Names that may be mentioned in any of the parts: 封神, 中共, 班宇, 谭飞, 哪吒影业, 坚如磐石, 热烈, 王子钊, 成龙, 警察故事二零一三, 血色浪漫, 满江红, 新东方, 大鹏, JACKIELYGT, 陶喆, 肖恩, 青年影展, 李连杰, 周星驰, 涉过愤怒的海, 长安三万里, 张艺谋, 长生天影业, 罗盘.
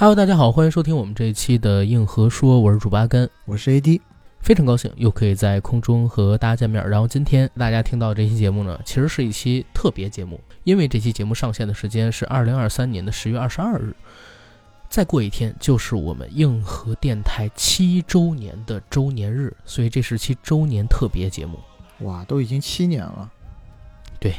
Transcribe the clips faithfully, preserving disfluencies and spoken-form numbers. Hello， 大家好，欢迎收听我们这一期的硬核说，我是主播阿甘，我是 A D， 非常高兴又可以在空中和大家见面。然后今天大家听到这期节目呢，其实是一期特别节目，因为这期节目上线的时间是二零二三年的十月二十二日，再过一天就是我们硬核电台七周年的周年日，所以这是期周年特别节目。哇，都已经七年了。对，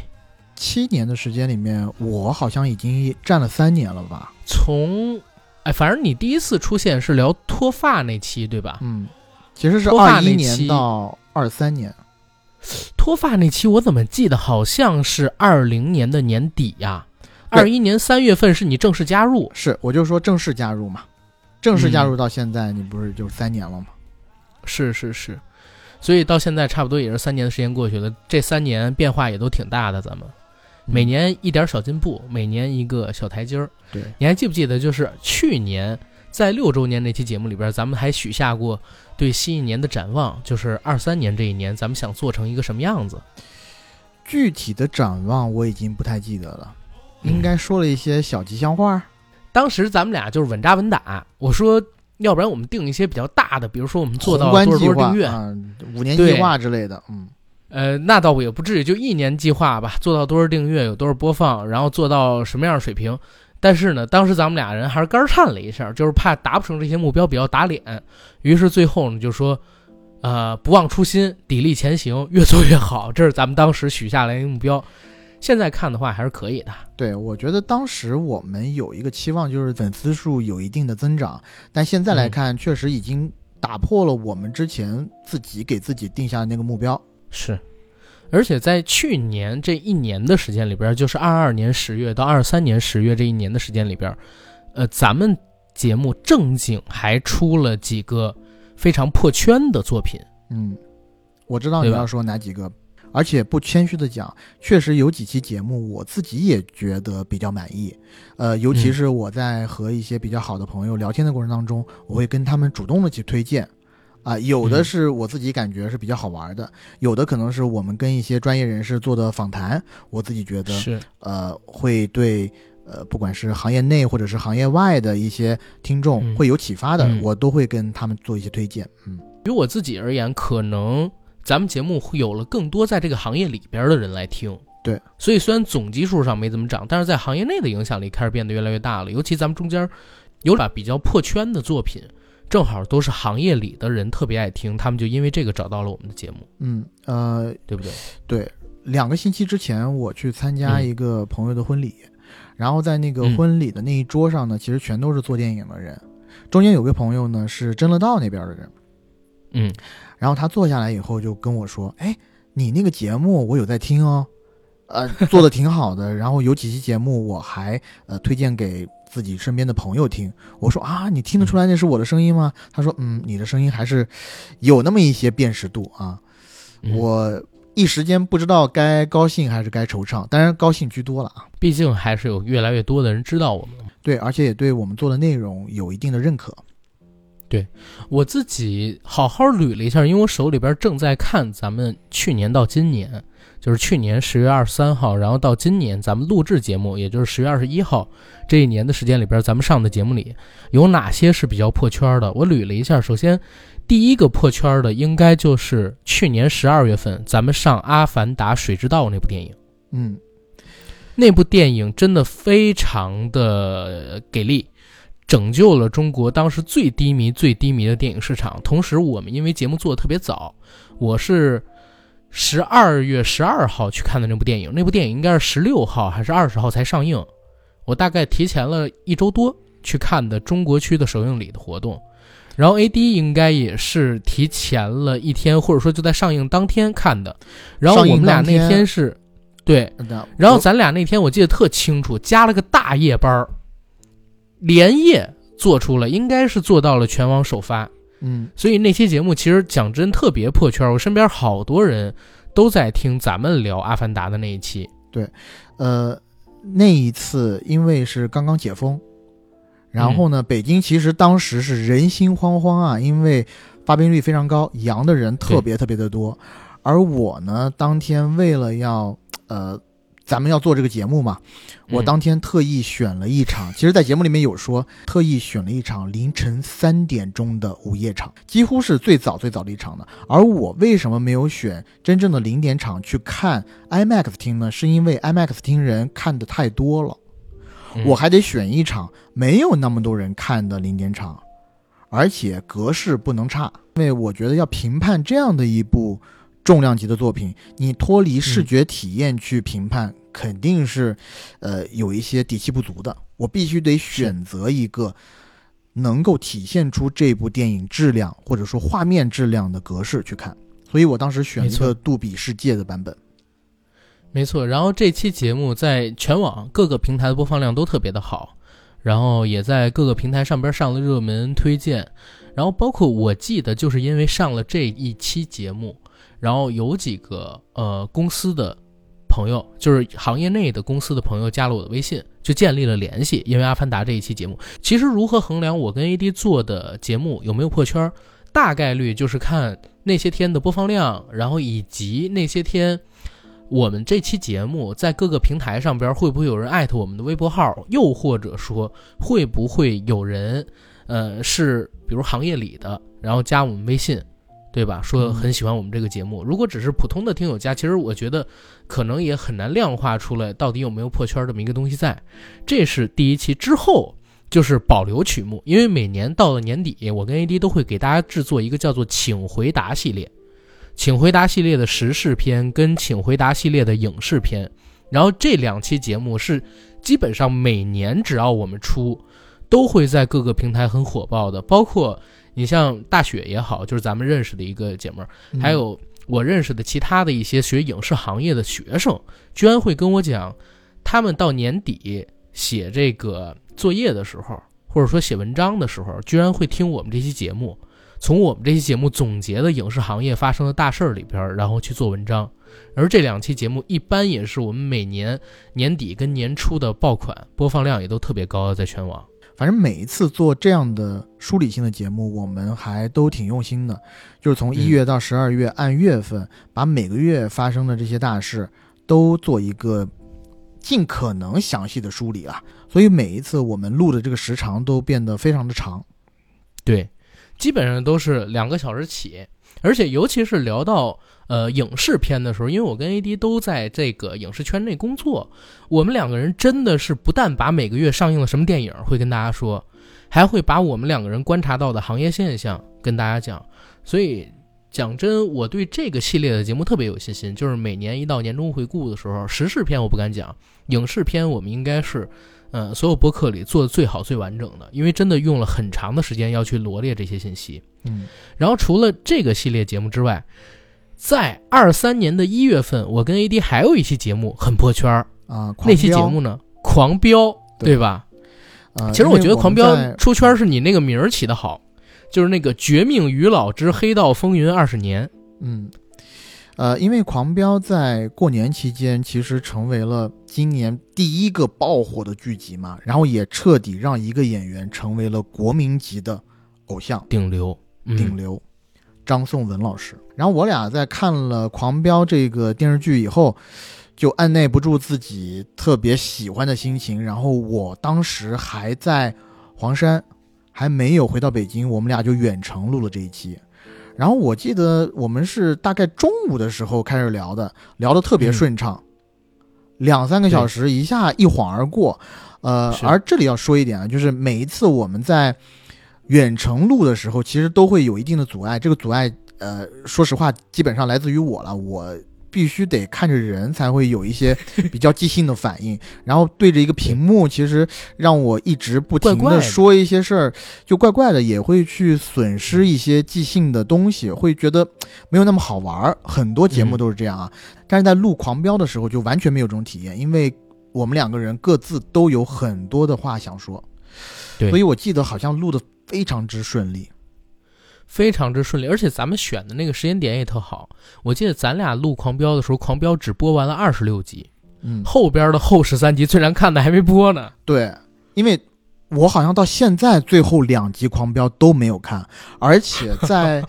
七年的时间里面，我好像已经占了三年了吧？从哎，反正你第一次出现是聊脱发那期，对吧？嗯，其实是二一年到二三年。脱发那期我怎么记得好像是二零年的年底呀、啊？二一年三月份是你正式加入，是我就说正式加入嘛，正式加入到现在、嗯、你不是就三年了吗？是是是，所以到现在差不多也是三年的时间过去了，这三年变化也都挺大的，咱们。每年一点小进步，每年一个小台阶儿。对，你还记不记得，就是去年在六周年那期节目里边，咱们还许下过对新一年的展望，就是二三年这一年，咱们想做成一个什么样子？具体的展望我已经不太记得了，应该说了一些小吉祥话。嗯、当时咱们俩就是稳扎稳打，我说，要不然我们定一些比较大的，比如说我们做到多少多少订阅、啊、五年计划之类的，嗯。呃，那倒也不至于，就一年计划吧，做到多少订阅，有多少播放，然后做到什么样的水平。但是呢，当时咱们俩人还是肝颤了一下，就是怕达不成这些目标比较打脸。于是最后呢，就说，呃，不忘初心，砥砺前行，越做越好，这是咱们当时许下来的目标。现在看的话还是可以的。对，我觉得当时我们有一个期望，就是粉丝数有一定的增长，但现在来看，嗯、确实已经打破了我们之前自己给自己定下的那个目标。是，而且在去年这一年的时间里边，就是二二年十月到二三年十月这一年的时间里边，呃，咱们节目正经还出了几个非常破圈的作品。嗯，我知道你要说哪几个，而且不谦虚的讲，确实有几期节目我自己也觉得比较满意。呃，尤其是我在和一些比较好的朋友聊天的过程当中，我会跟他们主动的去推荐。啊，有的是我自己感觉是比较好玩的、嗯、有的可能是我们跟一些专业人士做的访谈，我自己觉得是呃会对呃不管是行业内或者是行业外的一些听众会有启发的、嗯、我都会跟他们做一些推荐。嗯，对于我自己而言，可能咱们节目会有了更多在这个行业里边的人来听。对，所以虽然总基数上没怎么涨，但是在行业内的影响力开始变得越来越大了，尤其咱们中间有把比较破圈的作品，正好都是行业里的人特别爱听，他们就因为这个找到了我们的节目。嗯，呃，对不对？对，两个星期之前我去参加一个朋友的婚礼，嗯、然后在那个婚礼的那一桌上呢，嗯、其实全都是做电影的人，中间有个朋友呢是真乐道那边的人，嗯，然后他坐下来以后就跟我说：“哎，你那个节目我有在听哦，呃，做的挺好的，然后有几期节目我还呃推荐给。”自己身边的朋友听。我说啊，你听得出来那是我的声音吗？他说嗯，你的声音还是有那么一些辨识度啊。我一时间不知道该高兴还是该惆怅，当然高兴居多了啊，毕竟还是有越来越多的人知道我们。对，而且也对我们做的内容有一定的认可。对，我自己好好捋了一下，因为我手里边正在看咱们去年到今年，就是去年十月二十三号，然后到今年咱们录制节目，也就是十月二十一号这一年的时间里边，咱们上的节目里有哪些是比较破圈的。我捋了一下，首先第一个破圈的应该就是去年十二月份咱们上《阿凡达：水之道》那部电影。嗯，那部电影真的非常的给力，拯救了中国当时最低迷最低迷的电影市场。同时我们因为节目做得特别早，我是十二月十二号去看的那部电影，那部电影应该是十六号还是二十号才上映，我大概提前了一周多去看的中国区的首映礼的活动。然后 A D 应该也是提前了一天，或者说就在上映当天看的。然后我们俩那天是对，然后咱俩那天我记得特清楚，加了个大夜班，连夜做出了，应该是做到了全网首发。嗯，所以那期节目其实讲真特别破圈，我身边好多人都在听咱们聊《阿凡达》的那一期。对，呃，那一次因为是刚刚解封，然后呢，嗯、北京其实当时是人心惶惶啊，因为发病率非常高，阳的人特别特别的多。而我呢，当天为了要呃咱们要做这个节目嘛，我当天特意选了一场、嗯、其实在节目里面有说特意选了一场凌晨三点钟的午夜场，几乎是最早最早的一场的。而我为什么没有选真正的零点场去看 IMAX 厅呢？是因为 IMAX 厅人看的太多了，我还得选一场没有那么多人看的零点场，而且格式不能差。因为我觉得要评判这样的一部重量级的作品，你脱离视觉体验去评判、嗯肯定是呃，有一些底气不足的。我必须得选择一个能够体现出这部电影质量或者说画面质量的格式去看，所以我当时选了一个杜比世界的版本。没错，然后这期节目在全网各个平台的播放量都特别的好，然后也在各个平台上边上了热门推荐，然后包括我记得就是因为上了这一期节目，然后有几个呃公司的朋友，就是行业内的公司的朋友加了我的微信，就建立了联系。因为阿凡达这一期节目，其实如何衡量我跟 A D 做的节目有没有破圈，大概率就是看那些天的播放量，然后以及那些天我们这期节目在各个平台上边会不会有人艾特我们的微博号，又或者说会不会有人呃，是比如行业里的然后加我们微信，对吧，说很喜欢我们这个节目。如果只是普通的听友加，其实我觉得可能也很难量化出来到底有没有破圈这么一个东西在。这是第一期之后就是保留曲目，因为每年到了年底，我跟 A D 都会给大家制作一个叫做请回答系列，请回答系列的时事篇跟请回答系列的影视篇，然后这两期节目是基本上每年只要我们出都会在各个平台很火爆的，包括你像大雪也好，就是咱们认识的一个姐妹，还有我认识的其他的一些学影视行业的学生，居然会跟我讲他们到年底写这个作业的时候或者说写文章的时候，居然会听我们这期节目，从我们这期节目总结的影视行业发生的大事里边然后去做文章。而这两期节目一般也是我们每年年底跟年初的爆款，播放量也都特别高，在全网。反正每一次做这样的梳理性的节目我们还都挺用心的，就是从一月到十二月按月份把每个月发生的这些大事都做一个尽可能详细的梳理啊，所以每一次我们录的这个时长都变得非常的长，对，基本上都是两个小时起。而且尤其是聊到呃影视片的时候，因为我跟 A D 都在这个影视圈内工作，我们两个人真的是不但把每个月上映了什么电影会跟大家说，还会把我们两个人观察到的行业现象跟大家讲。所以讲真，我对这个系列的节目特别有信心，就是每年一到年终回顾的时候，时事片我不敢讲，影视片我们应该是呃所有播客里做的最好最完整的，因为真的用了很长的时间要去罗列这些信息。嗯，然后除了这个系列节目之外，在二三年的一月份，我跟 A D 还有一期节目很破圈啊，那期节目呢，狂飙，对吧？呃、其实我觉得狂飙出圈是你那个名儿起的好，就是那个绝命于老之黑道风云二十年。嗯，呃，因为狂飙在过年期间其实成为了今年第一个爆火的剧集嘛，然后也彻底让一个演员成为了国民级的偶像，顶流，嗯、顶流。张颂文老师。然后我俩在看了《狂飙》这个电视剧以后，就按捺不住自己特别喜欢的心情，然后我当时还在黄山，还没有回到北京，我们俩就远程录了这一期。然后我记得我们是大概中午的时候开始聊的，聊得特别顺畅，嗯、两三个小时一下一晃而过。呃，而这里要说一点啊，就是每一次我们在远程录的时候其实都会有一定的阻碍，这个阻碍呃，说实话基本上来自于我了，我必须得看着人才会有一些比较即兴的反应然后对着一个屏幕其实让我一直不停的说一些事儿，就怪怪的，也会去损失一些即兴的东西，会觉得没有那么好玩，很多节目都是这样啊。嗯、但是在录狂飙的时候就完全没有这种体验，因为我们两个人各自都有很多的话想说，所以我记得好像录的非常之顺利，非常之顺利，而且咱们选的那个时间点也特好。我记得咱俩录狂飙的时候，狂飙只播完了二十六集，嗯，后边的后十三集虽然看的还没播呢。对，因为我好像到现在最后两集狂飙都没有看，而且在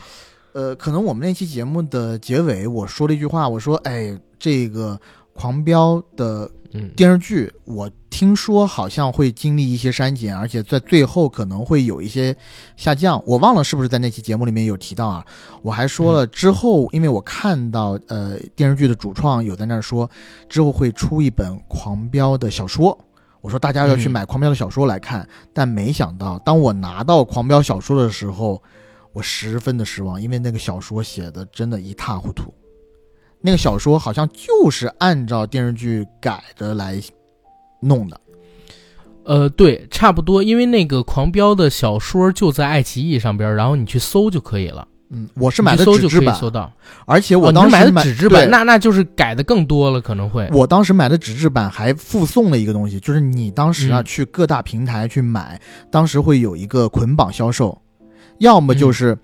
呃，可能我们那期节目的结尾，我说了一句话，我说，哎，这个狂飙的电视剧，嗯，我听说好像会经历一些删减，而且在最后可能会有一些下降，我忘了是不是在那期节目里面有提到啊。我还说了之后，因为我看到呃电视剧的主创有在那儿说之后会出一本狂飙的小说，我说大家要去买狂飙的小说来看，嗯，但没想到当我拿到狂飙小说的时候，我十分的失望，因为那个小说写的真的一塌糊涂。那个小说好像就是按照电视剧改的来弄的，呃，对，差不多。因为那个狂飙的小说就在爱奇艺上边，然后你去搜就可以了。嗯，我是买的纸质版，搜就可以搜到。而且我当时买,、哦、你买的纸质版，那那就是改的更多了，可能会。我当时买的纸质版还附送了一个东西，就是你当时啊，嗯，去各大平台去买，当时会有一个捆绑销售，要么就是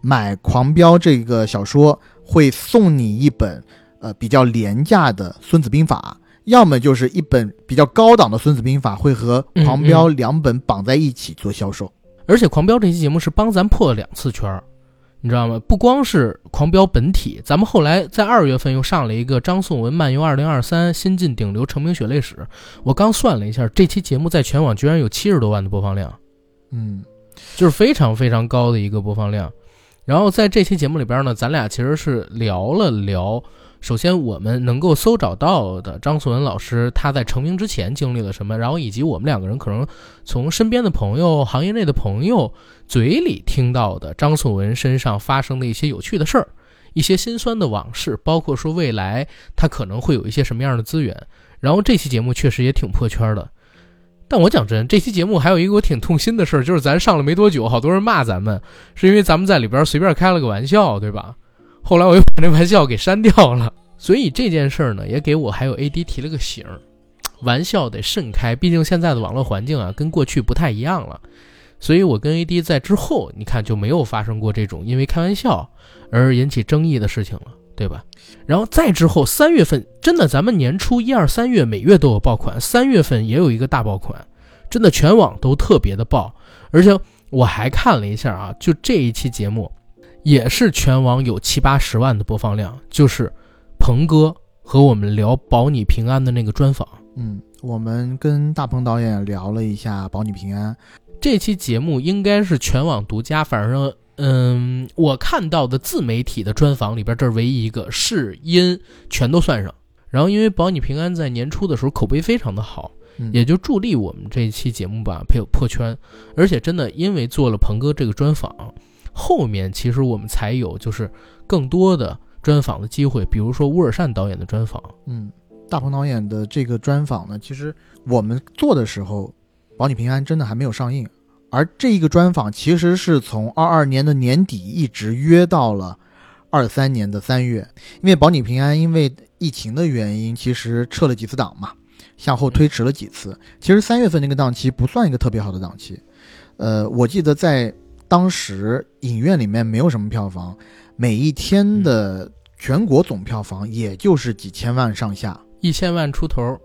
买狂飙这个小说会送你一本呃比较廉价的孙子兵法，要么就是一本比较高档的孙子兵法会和狂飙两本绑在一起做销售。嗯嗯，而且狂飙这期节目是帮咱破了两次圈，你知道吗？不光是狂飙本体，咱们后来在二月份又上了一个张颂文漫游二零二三新晋顶流成名血泪史，我刚算了一下，这期节目在全网居然有七十多万的播放量，嗯，就是非常非常高的一个播放量。然后在这期节目里边呢，咱俩其实是聊了聊，首先我们能够搜找到的张颂文老师他在成名之前经历了什么，然后以及我们两个人可能从身边的朋友、行业内的朋友嘴里听到的张颂文身上发生的一些有趣的事儿，一些心酸的往事，包括说未来他可能会有一些什么样的资源。然后这期节目确实也挺破圈的，但我讲真，这期节目还有一个我挺痛心的事，就是咱上了没多久，好多人骂咱们是因为咱们在里边随便开了个玩笑，对吧？后来我又把那玩笑给删掉了。所以这件事呢，也给我还有 A D 提了个醒，玩笑得慎开，毕竟现在的网络环境啊跟过去不太一样了。所以我跟 A D 在之后你看就没有发生过这种因为开玩笑而引起争议的事情了，对吧？然后再之后三月份真的咱们年初一二三月每月都有爆款，三月份也有一个大爆款，真的全网都特别的爆。而且我还看了一下啊，就这一期节目也是全网有七八十万的播放量，就是鹏哥和我们聊保你平安的那个专访。嗯，我们跟大鹏导演聊了一下保你平安，这期节目应该是全网独家，反正嗯，我看到的自媒体的专访里边，这是唯一一个是因全都算上。然后因为保你平安在年初的时候口碑非常的好，嗯，也就助力我们这一期节目吧配有破圈。而且真的因为做了鹏哥这个专访，后面其实我们才有就是更多的专访的机会，比如说乌尔善导演的专访。嗯，大鹏导演的这个专访呢，其实我们做的时候保你平安真的还没有上映，而这一个专访其实是从二二年的年底一直约到了二三年的三月，因为保你平安因为疫情的原因其实撤了几次档嘛，向后推迟了几次。其实三月份那个档期不算一个特别好的档期，呃，我记得在当时影院里面没有什么票房，每一天的全国总票房也就是几千万上下，一千万出头，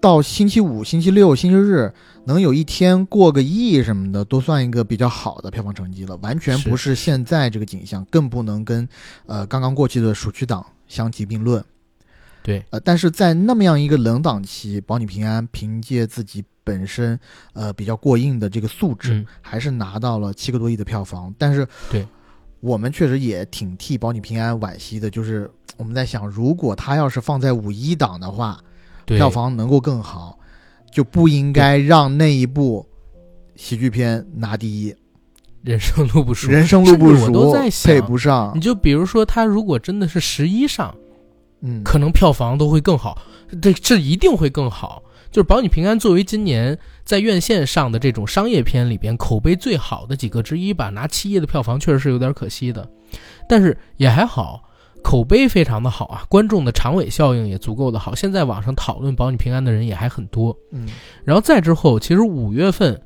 到星期五、星期六、星期日能有一天过个亿什么的，都算一个比较好的票房成绩了，完全不是现在这个景象，更不能跟呃刚刚过去的暑期档相提并论。对，呃，但是在那么样一个冷档期，保你平安凭借自己本身呃比较过硬的这个素质，嗯，还是拿到了七个多亿的票房。但是对，我们确实也挺替保你平安惋惜的，就是我们在想，如果他要是放在五一档的话，票房能够更好，就不应该让那一部喜剧片拿第一。人生路不熟，人生路不熟，我都在想配不上。你就比如说，他如果真的是十一上，嗯，可能票房都会更好，这这一定会更好。就是保你平安作为今年在院线上的这种商业片里边口碑最好的几个之一吧，拿七亿的票房确实是有点可惜的，但是也还好。口碑非常的好啊，观众的长尾效应也足够的好，现在网上讨论保你平安的人也还很多。嗯，然后再之后其实五月份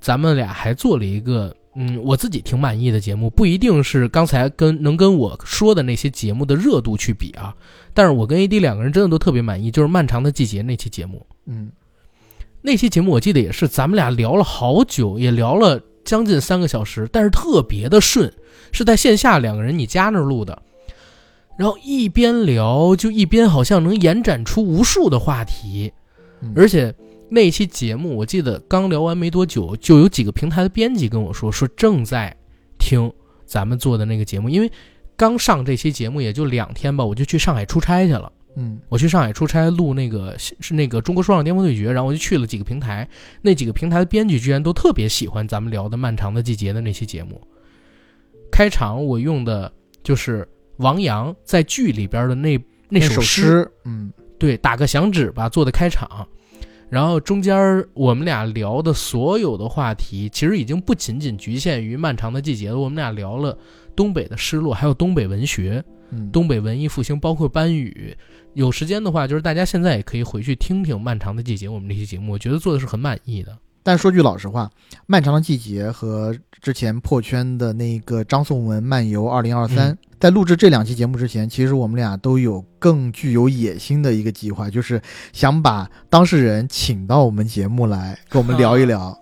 咱们俩还做了一个嗯，我自己挺满意的节目，不一定是刚才跟能跟我说的那些节目的热度去比啊，但是我跟 A D 两个人真的都特别满意，就是漫长的季节那期节目。嗯，那期节目我记得也是咱们俩聊了好久，也聊了将近三个小时，但是特别的顺，是在线下两个人你家那儿录的，然后一边聊就一边好像能延展出无数的话题，而且那期节目我记得刚聊完没多久，就有几个平台的编辑跟我说说正在听咱们做的那个节目，因为刚上这期节目也就两天吧，我就去上海出差去了。嗯，我去上海出差录那个是那个中国说唱巅峰对决，然后我就去了几个平台，那几个平台的编辑居然都特别喜欢咱们聊的漫长的季节的那期节目。开场我用的就是王阳在剧里边的那那首 诗, 那首诗嗯，对，打个响指吧做的开场。然后中间我们俩聊的所有的话题其实已经不仅仅局限于漫长的季节了，我们俩聊了东北的失落，还有东北文学、嗯、东北文艺复兴，包括班宇。有时间的话就是大家现在也可以回去听听漫长的季节，我们这期节目我觉得做的是很满意的。但说句老实话，漫长的季节和之前破圈的那个张颂文漫游二零二三、嗯、在录制这两期节目之前，其实我们俩都有更具有野心的一个计划，就是想把当事人请到我们节目来跟我们聊一聊、啊、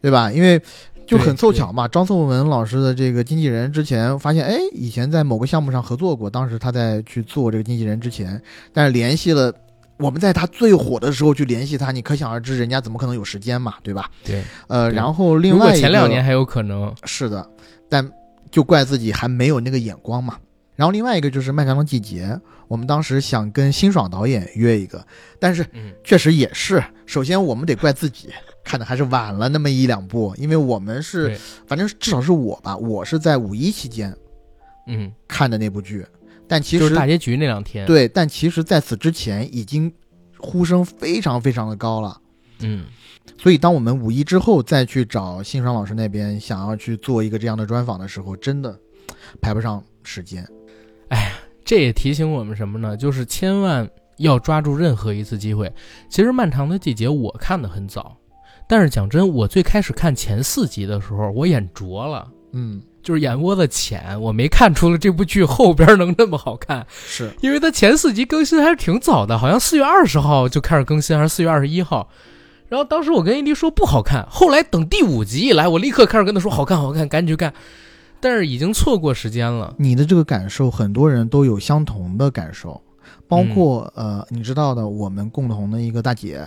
对吧？因为就很凑巧嘛，张颂文老师的这个经纪人之前发现，哎，以前在某个项目上合作过，当时他在去做这个经纪人之前，但是联系了我们在他最火的时候去联系他，你可想而知人家怎么可能有时间嘛，对吧？对，呃，然后另外如果前两年还有可能，是的，但就怪自己还没有那个眼光嘛。然后另外一个就是漫长的季节，我们当时想跟辛爽导演约一个，但是确实也是，首先我们得怪自己看的还是晚了那么一两步，因为我们是，反正至少是我吧，我是在五一期间，嗯，看的那部剧。但其实就是大结局那两天，对，但其实在此之前已经呼声非常非常的高了，嗯，所以当我们五一之后再去找辛爽老师那边想要去做一个这样的专访的时候，真的排不上时间。哎呀，这也提醒我们什么呢？就是千万要抓住任何一次机会。其实漫长的季节我看得很早，但是讲真，我最开始看前四集的时候，我眼拙了，嗯。就是眼窝子浅，我没看出了这部剧后边能那么好看，是因为它前四集更新还是挺早的，好像四月二十号就开始更新，还是四月二十一号。然后当时我跟 A D 说不好看，后来等第五集一来，我立刻开始跟他说好看好看，赶紧去看。但是已经错过时间了。你的这个感受，很多人都有相同的感受，包括、嗯、呃，你知道的，我们共同的一个大姐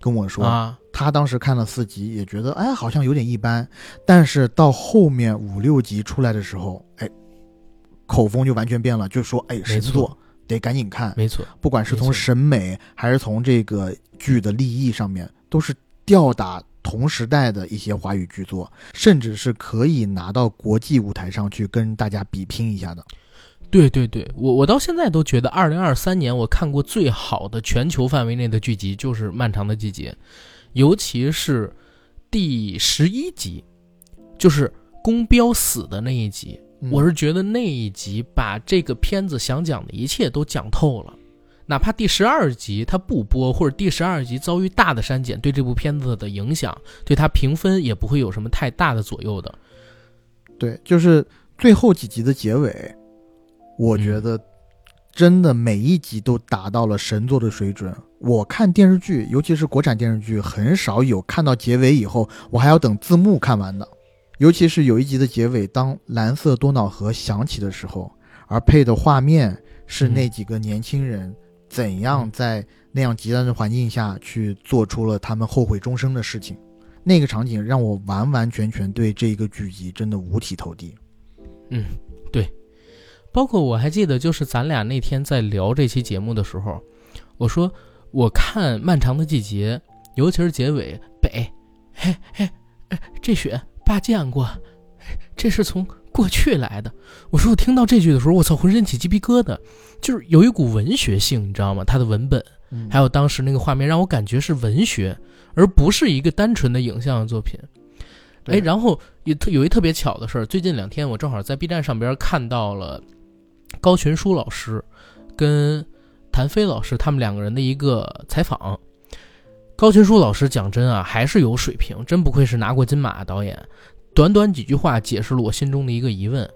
跟我说啊。他当时看了四集也觉得哎好像有点一般，但是到后面五六集出来的时候，哎，口风就完全变了，就说哎神作得赶紧看，没错，不管是从审美还是从这个剧的立意上面，都是吊打同时代的一些华语剧作，甚至是可以拿到国际舞台上去跟大家比拼一下的。对对对，我我到现在都觉得二零二三年我看过最好的全球范围内的剧集就是漫长的季节，尤其是第十一集，就是宫彪死的那一集，我是觉得那一集把这个片子想讲的一切都讲透了。哪怕第十二集它不播，或者第十二集遭遇大的删减，对这部片子的影响，对它评分也不会有什么太大的左右的。对，就是最后几集的结尾，我觉得真的每一集都达到了神作的水准。我看电视剧，尤其是国产电视剧，很少有看到结尾以后我还要等字幕看完的。尤其是有一集的结尾，当蓝色多瑙河响起的时候，而配的画面是那几个年轻人怎样在那样极端的环境下去做出了他们后悔终生的事情。那个场景让我完完全全对这个剧集真的五体投地。嗯，对。包括我还记得，就是咱俩那天在聊这期节目的时候，我说我看漫长的季节，尤其是结尾，北嘿嘿这雪爸见过，这是从过去来的。我说我听到这句的时候，我操，浑身起鸡皮疙瘩，就是有一股文学性，你知道吗？它的文本还有当时那个画面让我感觉是文学，而不是一个单纯的影像的作品。哎，然后有一特别巧的事儿，最近两天我正好在 B 站上边看到了高群书老师跟谭飞老师他们两个人的一个采访。高群书老师讲真啊，还是有水平，真不愧是拿过金马导演。短短几句话解释了我心中的一个疑问。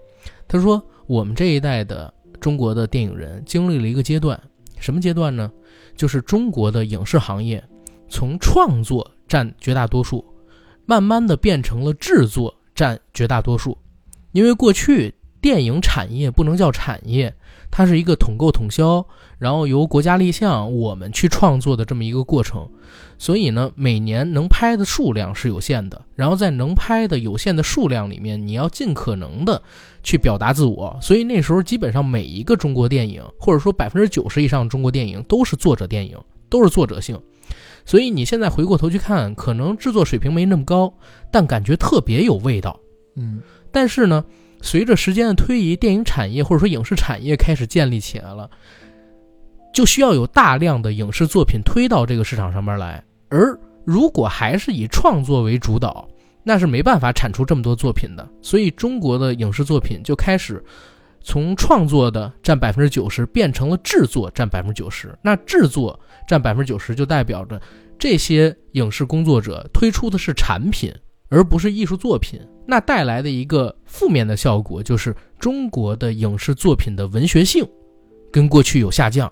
他说，我们这一代的中国的电影人经历了一个阶段，什么阶段呢？就是中国的影视行业从创作占绝大多数，慢慢的变成了制作占绝大多数。因为过去电影产业不能叫产业，它是一个统购统销，然后由国家立项我们去创作的这么一个过程。所以呢，每年能拍的数量是有限的，然后在能拍的有限的数量里面，你要尽可能的去表达自我。所以那时候基本上每一个中国电影，或者说 百分之九十 以上中国电影都是作者电影，都是作者性。所以你现在回过头去看，可能制作水平没那么高，但感觉特别有味道。嗯，但是呢，随着时间的推移，电影产业或者说影视产业开始建立起来了，就需要有大量的影视作品推到这个市场上面来。而如果还是以创作为主导，那是没办法产出这么多作品的。所以中国的影视作品就开始从创作的占 百分之九十 变成了制作占 百分之九十。 那制作占 百分之九十 就代表着这些影视工作者推出的是产品而不是艺术作品。那带来的一个负面的效果就是中国的影视作品的文学性跟过去有下降。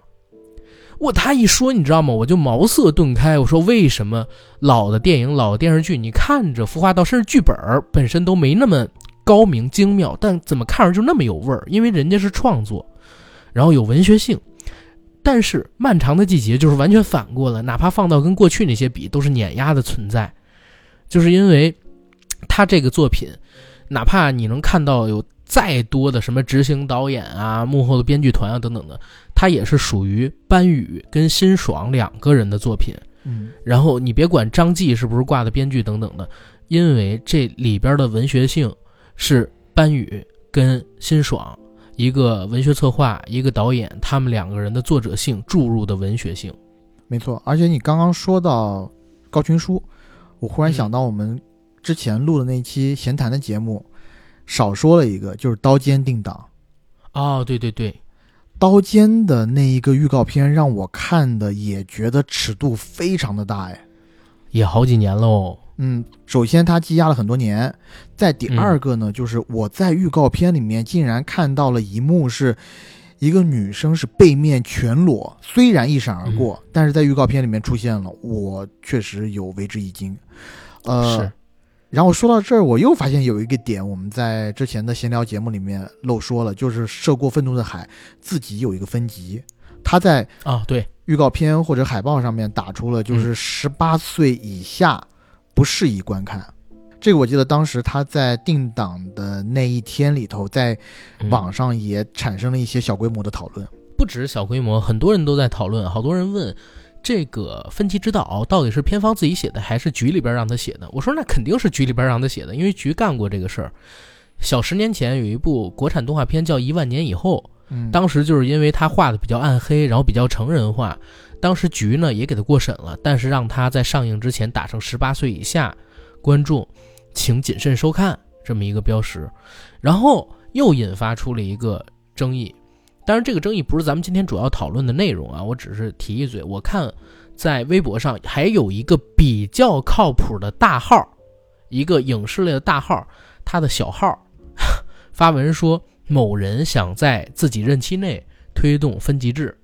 我他一说你知道吗，我就茅塞顿开。我说为什么老的电影老的电视剧，你看着服化道甚至剧本本身都没那么高明精妙，但怎么看着就那么有味儿？因为人家是创作，然后有文学性。但是漫长的季节就是完全反过了，哪怕放到跟过去那些比都是碾压的存在。就是因为他这个作品，哪怕你能看到有再多的什么执行导演啊、幕后的编剧团啊等等的，他也是属于班宇跟辛爽两个人的作品。嗯，然后你别管张继是不是挂的编剧等等的，因为这里边的文学性是班宇跟辛爽，一个文学策划，一个导演，他们两个人的作者性注入的文学性。没错，而且你刚刚说到高群书，我忽然想到我们、嗯之前录的那期闲谈的节目少说了一个，就是刀尖定档。哦，对对对，刀尖的那一个预告片让我看的也觉得尺度非常的大，哎，也好几年喽。嗯，首先它积压了很多年，再第二个呢、嗯、就是我在预告片里面竟然看到了一幕是一个女生是背面全裸，虽然一闪而过、嗯、但是在预告片里面出现了，我确实有为之一惊。呃是，然后说到这儿，我又发现有一个点我们在之前的闲聊节目里面漏说了，就是涉过愤怒的海自己有一个分级，他在啊对预告片或者海报上面打出了就是十八岁以下不适宜观看、嗯、这个我记得当时他在定档的那一天里头在网上也产生了一些小规模的讨论、嗯、不止小规模，很多人都在讨论，好多人问这个分级指导到底是片方自己写的还是局里边让他写的。我说那肯定是局里边让他写的，因为局干过这个事儿。小十年前有一部国产动画片叫《一万年以后》，当时就是因为他画的比较暗黑，然后比较成人化，当时局呢也给他过审了，但是让他在上映之前打成十八岁以下观众请谨慎收看这么一个标识，然后又引发出了一个争议。当然这个争议不是咱们今天主要讨论的内容啊，我只是提一嘴。我看在微博上还有一个比较靠谱的大号，一个影视类的大号，他的小号发文说某人想在自己任期内推动分级制。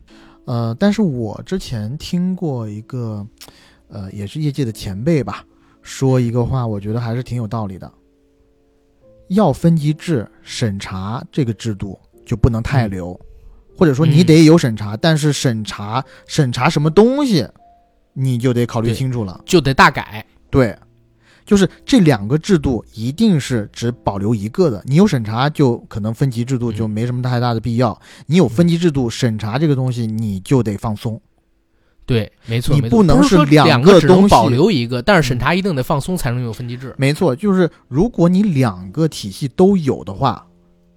呃，但是我之前听过一个呃，也是业界的前辈吧，说一个话我觉得还是挺有道理的，要分级制审查这个制度就不能太流、嗯，或者说你得有审查、嗯、但是审查审查什么东西你就得考虑清楚了，就得大改。对，就是这两个制度一定是只保留一个的，你有审查就可能分级制度就没什么太大的必要、嗯、你有分级制度审查这个东西你就得放松。对，没错，你不能是两个东西，不是说两个只能保留一个，但是审查一定得放松才能有分级制、嗯、没错，就是如果你两个体系都有的话，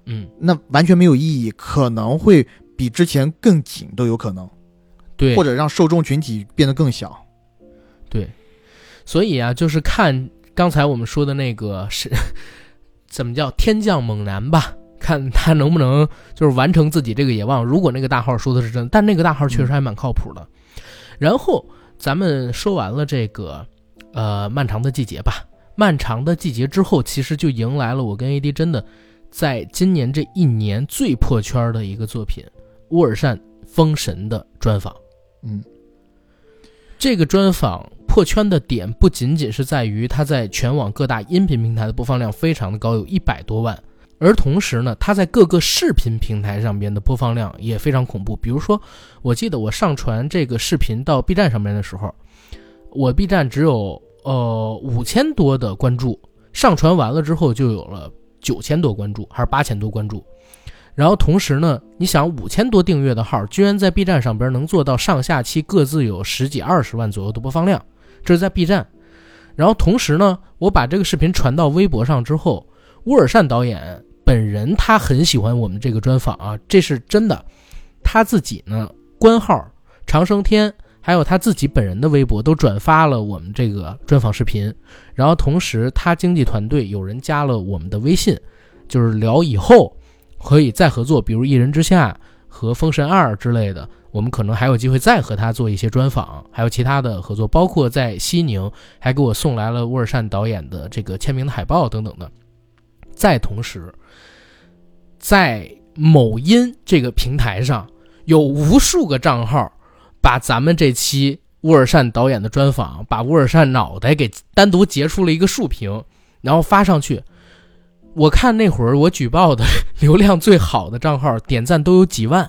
嗯，那完全没有意义，可能会比之前更紧都有可能，对，或者让受众群体变得更小。对，所以啊，就是看刚才我们说的那个是怎么叫天降猛男吧，看他能不能就是完成自己这个野望。如果那个大号说的是真，但那个大号确实还蛮靠谱的。嗯、然后咱们说完了这个呃漫长的季节吧，漫长的季节之后，其实就迎来了我跟 A D 真的在今年这一年最破圈的一个作品。乌尔善封神的专访，嗯，这个专访破圈的点不仅仅是在于它在全网各大音频平台的播放量非常的高，有一百多万，而同时呢，它在各个视频平台上边的播放量也非常恐怖。比如说我记得我上传这个视频到 B 站上面的时候，我 B 站只有呃五千多的关注，上传完了之后就有了九千多关注还是八千多关注。然后同时呢，你想五千多订阅的号居然在 B 站上边能做到上下期各自有十几二十万左右的播放量，这是在 B 站。然后同时呢，我把这个视频传到微博上之后，乌尔善导演本人他很喜欢我们这个专访啊，这是真的。他自己呢官号长生天还有他自己本人的微博都转发了我们这个专访视频。然后同时他经纪团队有人加了我们的微信，就是聊以后可以再合作，比如一人之下和封神二之类的，我们可能还有机会再和他做一些专访，还有其他的合作，包括在西宁还给我送来了乌尔善导演的这个签名的海报等等的。再同时在某音这个平台上有无数个账号把咱们这期乌尔善导演的专访，把乌尔善脑袋给单独截出了一个竖屏然后发上去。我看那会儿我举报的流量最好的账号点赞都有几万，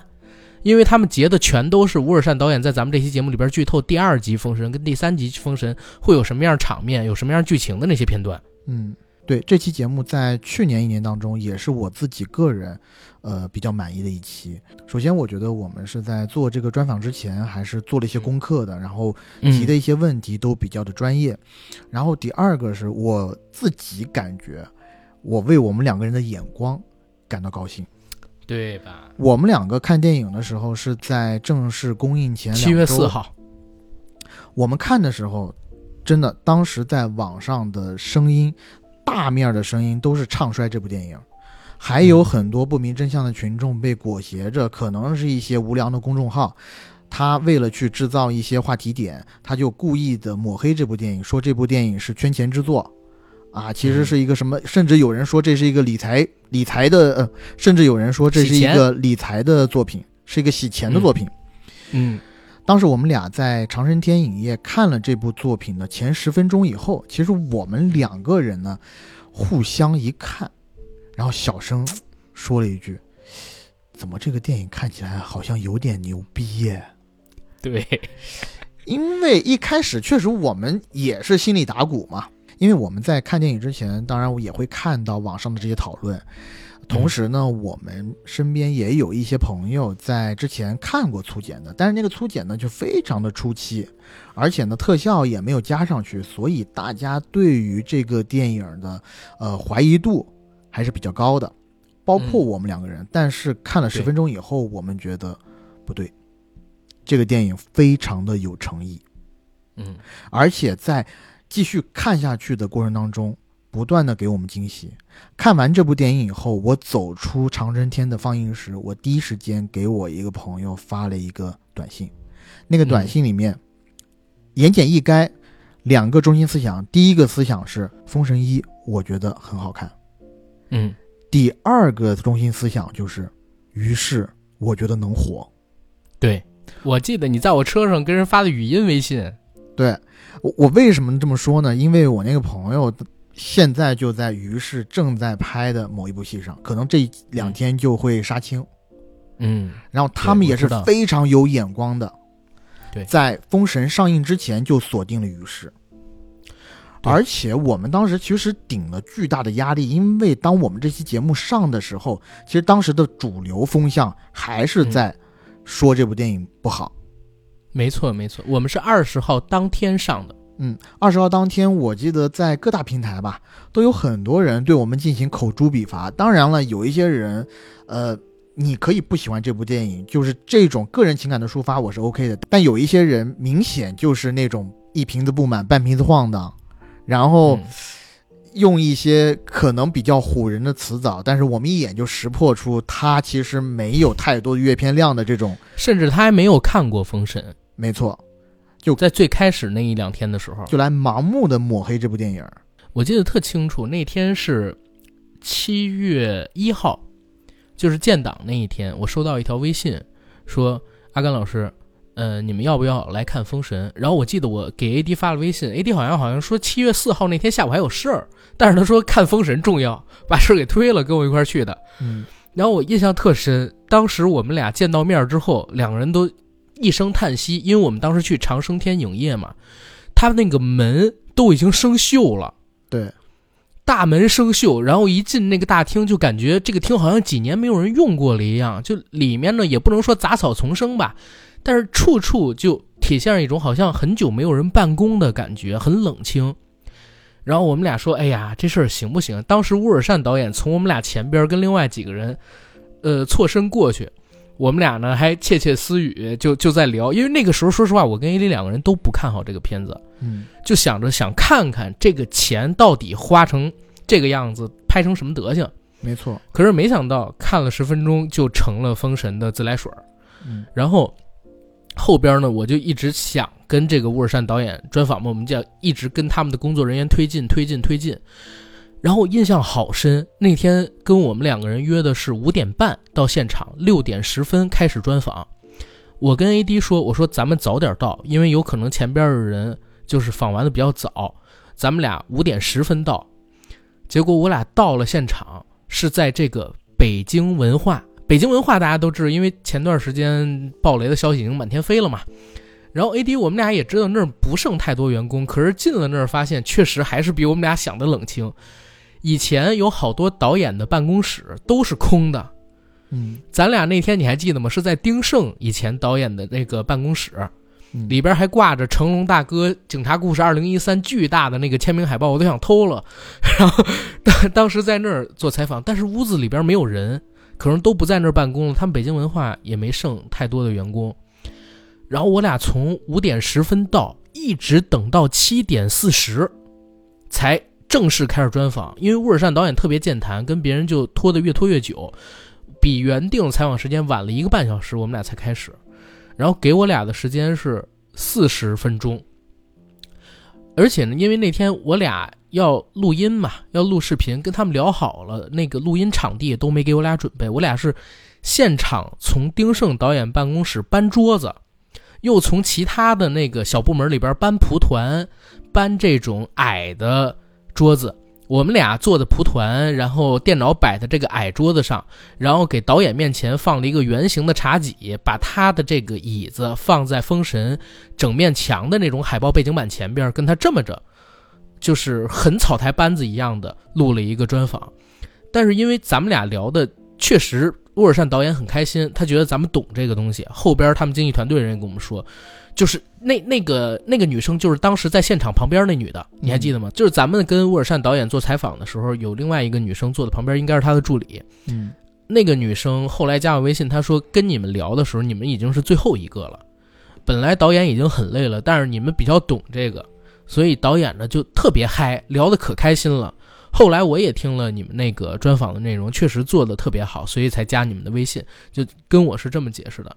因为他们截的全都是乌尔善导演在咱们这期节目里边剧透第二集封神跟第三集封神会有什么样场面有什么样剧情的那些片段。嗯，对，这期节目在去年一年当中也是我自己个人呃，比较满意的一期。首先我觉得我们是在做这个专访之前还是做了一些功课的，然后提的一些问题都比较的专业、嗯、然后第二个是我自己感觉我为我们两个人的眼光感到高兴，对吧？我们两个看电影的时候是在正式公映前两周，七月四号我们看的时候，真的当时在网上的声音大面的声音都是唱衰这部电影，还有很多不明真相的群众被裹挟着，可能是一些无良的公众号，他为了去制造一些话题点，他就故意的抹黑这部电影，说这部电影是圈钱之作啊，其实是一个什么，甚至有人说这是一个理财理财的、呃、甚至有人说这是一个理财的作品，是一个洗钱的作品。 嗯, 嗯当时我们俩在长生天影业看了这部作品的前十分钟以后，其实我们两个人呢互相一看，然后小声说了一句，怎么这个电影看起来好像有点牛逼耶。对，因为一开始确实我们也是心里打鼓嘛，因为我们在看电影之前当然我也会看到网上的这些讨论，同时呢我们身边也有一些朋友在之前看过粗剪的，但是那个粗剪呢就非常的初期，而且呢特效也没有加上去，所以大家对于这个电影的呃怀疑度还是比较高的，包括我们两个人、嗯、但是看了十分钟以后我们觉得不对，这个电影非常的有诚意。嗯，而且在继续看下去的过程当中不断的给我们惊喜。看完这部电影以后，我走出长生天的放映时，我第一时间给我一个朋友发了一个短信，那个短信里面、嗯、言简意赅两个中心思想。第一个思想是封神一我觉得很好看，嗯，第二个中心思想就是于是我觉得能火。对，我记得你在我车上跟人发的语音微信。对， 我, 我为什么这么说呢？因为我那个朋友现在就在于是正在拍的某一部戏上，可能这两天就会杀青。嗯，然后他们也是非常有眼光的，对，在《封神》上映之前就锁定了于是。而且我们当时其实顶了巨大的压力，因为当我们这期节目上的时候，其实当时的主流风向还是在说这部电影不好。嗯、没错没错，我们是二十号当天上的。嗯，二十号当天，我记得在各大平台吧，都有很多人对我们进行口诛笔伐。当然了，有一些人，呃，你可以不喜欢这部电影，就是这种个人情感的抒发，我是 OK 的。但有一些人明显就是那种一瓶子不满，半瓶子晃荡，然后用一些可能比较唬人的词藻，但是我们一眼就识破出他其实没有太多的阅片量的这种，甚至他还没有看过《封神》。没错。就在最开始那一两天的时候就来盲目的抹黑这部电影。我记得特清楚，那天是七月一号，就是建党那一天，我收到一条微信说，阿甘老师，呃，你们要不要来看封神？然后我记得我给 A D 发了微信 ，A D 好像好像说七月四号那天下午还有事儿，但是他说看封神重要，把事儿给推了，跟我一块去的。嗯，然后我印象特深，当时我们俩见到面之后，两个人都一声叹息，因为我们当时去长生天影业嘛，他那个门都已经生锈了，对，大门生锈，然后一进那个大厅就感觉这个厅好像几年没有人用过了一样，就里面呢也不能说杂草丛生吧。但是处处就体现着一种好像很久没有人办公的感觉，很冷清。然后我们俩说，哎呀，这事儿行不行？当时乌尔善导演从我们俩前边跟另外几个人呃，错身过去，我们俩呢还窃窃私语，就就在聊。因为那个时候说实话，我跟 A D 两个人都不看好这个片子，嗯，就想着想看看这个钱到底花成这个样子，拍成什么德行。没错。可是没想到看了十分钟就成了封神的自来水。嗯，然后后边呢，我就一直想跟这个乌尔善导演专访嘛，我们就一直跟他们的工作人员推进、推进、推进。然后印象好深，那天跟我们两个人约的是五点半到现场，六点十分开始专访。我跟 A D 说，我说咱们早点到，因为有可能前边的人就是访完的比较早，咱们俩五点十分到。结果我俩到了现场，是在这个北京文化。北京文化大家都知道，因为前段时间爆雷的消息已经满天飞了嘛。然后 A D 我们俩也知道那儿不剩太多员工，可是进了那儿发现确实还是比我们俩想的冷清。以前有好多导演的办公室都是空的，嗯，咱俩那天你还记得吗？是在丁晟以前导演的那个办公室，里边还挂着成龙大哥《警察故事二零一三》巨大的那个签名海报，我都想偷了。然后当时在那儿做采访，但是屋子里边没有人。可能都不在那儿办公了，他们北京文化也没剩太多的员工。然后我俩从五点十分到，一直等到七点四十，才正式开始专访。因为乌尔善导演特别健谈，跟别人就拖得越拖越久，比原定采访时间晚了一个半小时，我们俩才开始。然后给我俩的时间是四十分钟。而且呢，因为那天我俩要录音嘛，要录视频，跟他们聊好了，那个录音场地都没给我俩准备，我俩是现场从丁晟导演办公室搬桌子，又从其他的那个小部门里边搬蒲团，搬这种矮的桌子，我们俩坐的蒲团，然后电脑摆在这个矮桌子上，然后给导演面前放了一个圆形的茶几，把他的这个椅子放在封神整面墙的那种海报背景板前边，跟他这么着就是很草台班子一样的录了一个专访。但是因为咱们俩聊的确实乌尔善导演很开心，他觉得咱们懂这个东西，后边他们经纪团队人也跟我们说，就是那那个那个女生就是当时在现场旁边那女的，你还记得吗？嗯，就是咱们跟乌尔善导演做采访的时候，有另外一个女生坐在旁边，应该是她的助理。嗯，那个女生后来加我微信，她说跟你们聊的时候，你们已经是最后一个了，本来导演已经很累了，但是你们比较懂这个，所以导演呢就特别嗨，聊得可开心了。后来我也听了你们那个专访的内容，确实做得特别好，所以才加你们的微信，就跟我是这么解释的。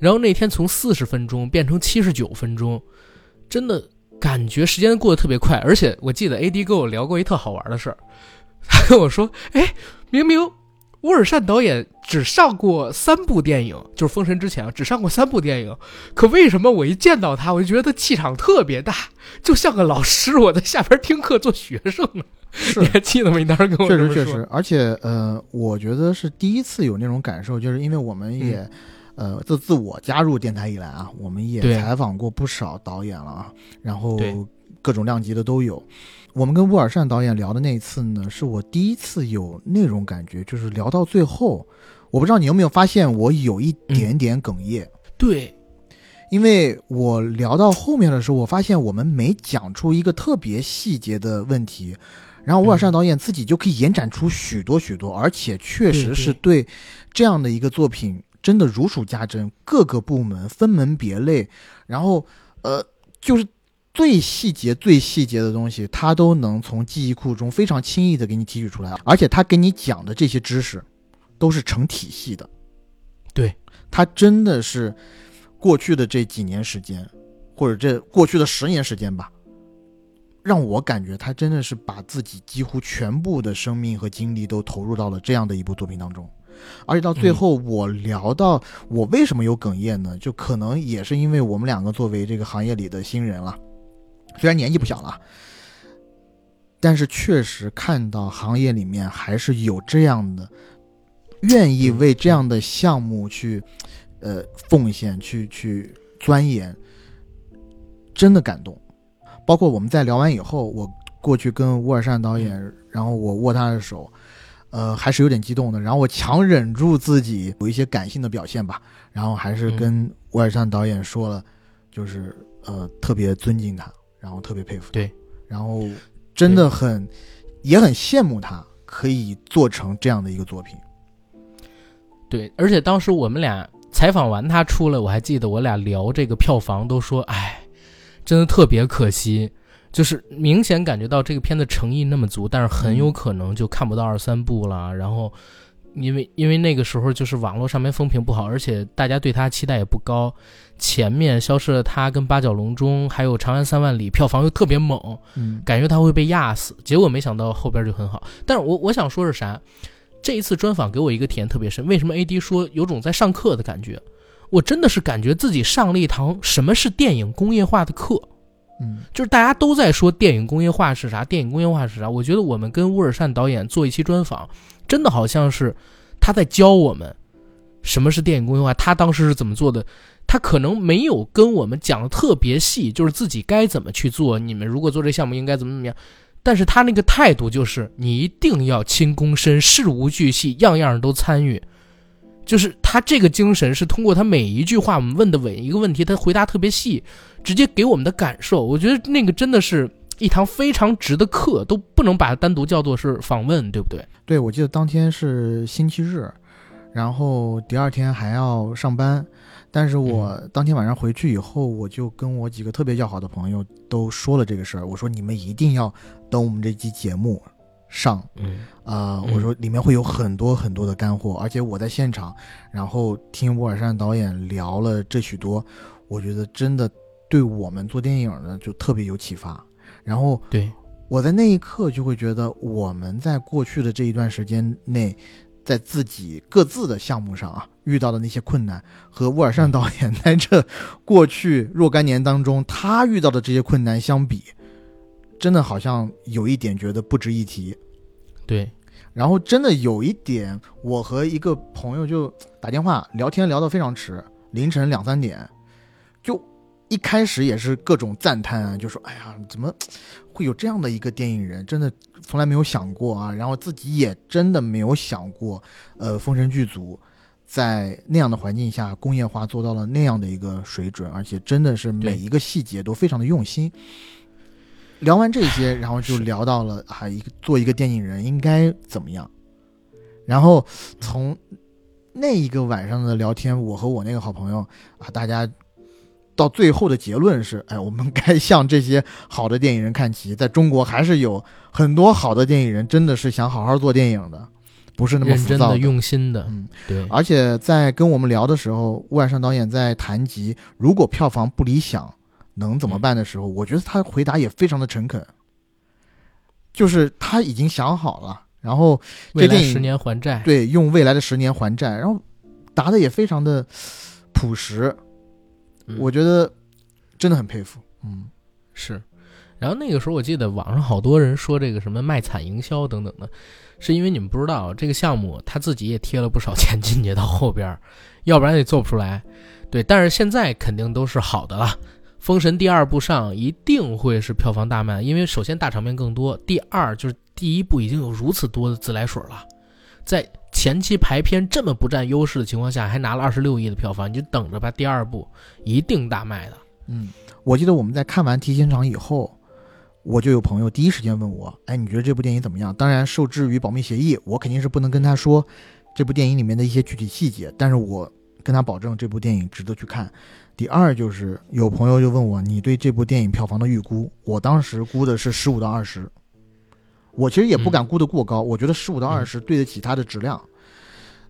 然后那天从四十分钟变成七十九分钟，真的感觉时间过得特别快。而且我记得 A D 跟我聊过一特好玩的事儿，他跟我说，哎，明明乌尔善导演只上过三部电影，就是封神之前啊，只上过三部电影，可为什么我一见到他，我就觉得他气场特别大，就像个老师，我在下边听课做学生呢。你还记得吗？你当时跟我说，确实确实，而且呃，我觉得是第一次有那种感受，就是因为我们也。嗯呃，自自我加入电台以来啊，我们也采访过不少导演了啊，然后各种量级的都有。我们跟乌尔善导演聊的那一次呢，是我第一次有那种感觉，就是聊到最后，我不知道你有没有发现我有一点点哽咽。嗯，对，因为我聊到后面的时候，我发现我们没讲出一个特别细节的问题。然后乌尔善导演自己就可以延展出许多许多，而且确实是对这样的一个作品真的如数家珍，各个部门分门别类，然后呃，就是最细节最细节的东西，他都能从记忆库中非常轻易的给你提取出来，而且他给你讲的这些知识都是成体系的。对，他真的是过去的这几年时间，或者这过去的十年时间吧，让我感觉他真的是把自己几乎全部的生命和精力都投入到了这样的一部作品当中。而且到最后我聊到我为什么有哽咽呢，就可能也是因为我们两个作为这个行业里的新人了，虽然年纪不小了，但是确实看到行业里面还是有这样的愿意为这样的项目去呃奉献去去钻研，真的感动。包括我们在聊完以后，我过去跟乌尔善导演，然后我握他的手，呃还是有点激动的，然后我强忍住自己有一些感性的表现吧，然后还是跟乌尔善导演说了，就是呃特别尊敬他，然后特别佩服他，对，然后真的很也很羡慕他可以做成这样的一个作品。对，而且当时我们俩采访完他出来，我还记得我俩聊这个票房都说，哎，真的特别可惜，就是明显感觉到这个片子诚意那么足，但是很有可能就看不到二三部了。然后因为因为那个时候就是网络上面风评不好，而且大家对他期待也不高，前面消失了他跟八角笼中还有长安三万里票房又特别猛，嗯，感觉他会被压死，结果没想到后边就很好。但是我我想说是啥，这一次专访给我一个体验特别深，为什么 A D 说有种在上课的感觉，我真的是感觉自己上了一堂什么是电影工业化的课。嗯，就是大家都在说电影工业化是啥，电影工业化是啥，我觉得我们跟乌尔善导演做一期专访，真的好像是他在教我们什么是电影工业化，他当时是怎么做的，他可能没有跟我们讲的特别细，就是自己该怎么去做，你们如果做这项目应该怎么怎么样，但是他那个态度就是你一定要亲躬身，事无巨细，样样都参与，就是他这个精神是通过他每一句话，我们问的每一个问题他回答特别细，直接给我们的感受，我觉得那个真的是一堂非常值的课，都不能把它单独叫做是访问，对不对？对，我记得当天是星期日，然后第二天还要上班，但是我当天晚上回去以后，我就跟我几个特别要好的朋友都说了这个事儿。我说你们一定要等我们这期节目上，啊、呃，我说里面会有很多很多的干货，而且我在现场，然后听沃尔善导演聊了这许多，我觉得真的对我们做电影呢就特别有启发。然后对我在那一刻就会觉得，我们在过去的这一段时间内，在自己各自的项目上啊遇到的那些困难，和沃尔善导演在这过去若干年当中他遇到的这些困难相比，真的好像有一点觉得不值一提。对，然后真的有一点，我和一个朋友就打电话聊天聊到非常迟，凌晨两三点，就一开始也是各种赞叹啊，就说哎呀怎么会有这样的一个电影人，真的从来没有想过啊，然后自己也真的没有想过，呃，风神剧组在那样的环境下工业化做到了那样的一个水准，而且真的是每一个细节都非常的用心。聊完这些，然后就聊到了啊，一个做一个电影人应该怎么样，然后从那一个晚上的聊天，我和我那个好朋友啊，大家到最后的结论是，哎，我们该向这些好的电影人看齐，在中国还是有很多好的电影人，真的是想好好做电影的，不是那么浮躁的，认真的、用心的。嗯，对。而且在跟我们聊的时候，乌尔善导演在谈及如果票房不理想能怎么办的时候，嗯，我觉得他回答也非常的诚恳，就是他已经想好了，然后这电影未来十年还债，对，用未来的十年还债，然后答的也非常的朴实。我觉得真的很佩服。嗯，是。然后那个时候我记得网上好多人说这个什么卖惨营销等等的，是因为你们不知道这个项目他自己也贴了不少钱进去到后边，要不然也做不出来。对，但是现在肯定都是好的了。封神第二部上一定会是票房大卖，因为首先大场面更多，第二就是第一部已经有如此多的自来水了，在前期排片这么不占优势的情况下，还拿了二十六亿的票房，你就等着吧，第二部一定大卖的。嗯，我记得我们在看完提前场以后，我就有朋友第一时间问我，哎，你觉得这部电影怎么样？当然受制于保密协议，我肯定是不能跟他说这部电影里面的一些具体细节，但是我跟他保证这部电影值得去看。第二就是有朋友就问我，你对这部电影票房的预估，我当时估的是十五到二十，我其实也不敢估得过高，嗯，我觉得十五到二十对得起它的质量，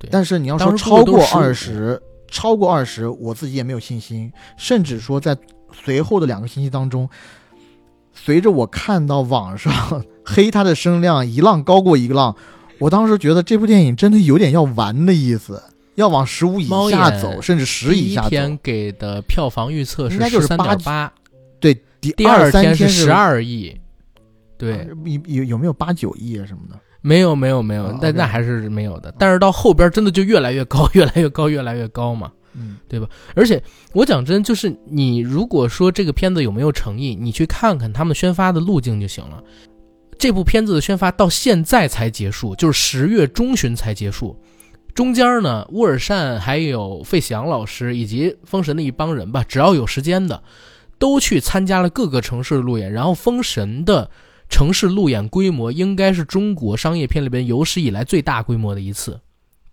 嗯，但是你要说超过二十，超过二十我自己也没有信心，甚至说在随后的两个星期当中，随着我看到网上黑它的声量一浪高过一个浪，我当时觉得这部电影真的有点要玩的意思，要往十五以下走，甚至十以下走。第一天给的票房预测是十三点八，对，第二天是十二亿，对、啊、有, 有没有八九亿啊什么的？没有没有没有、哦、但那还是没有的、哦、但是到后边真的就越来越高越来越高越来越高嘛，嗯，对吧？而且我讲真，就是你如果说这个片子有没有诚意，你去看看他们宣发的路径就行了。这部片子的宣发到现在才结束，就是十月中旬才结束，中间呢沃尔善还有费翔老师以及封神的一帮人吧，只要有时间的都去参加了各个城市的路演，然后封神的城市路演规模应该是中国商业片里边有史以来最大规模的一次，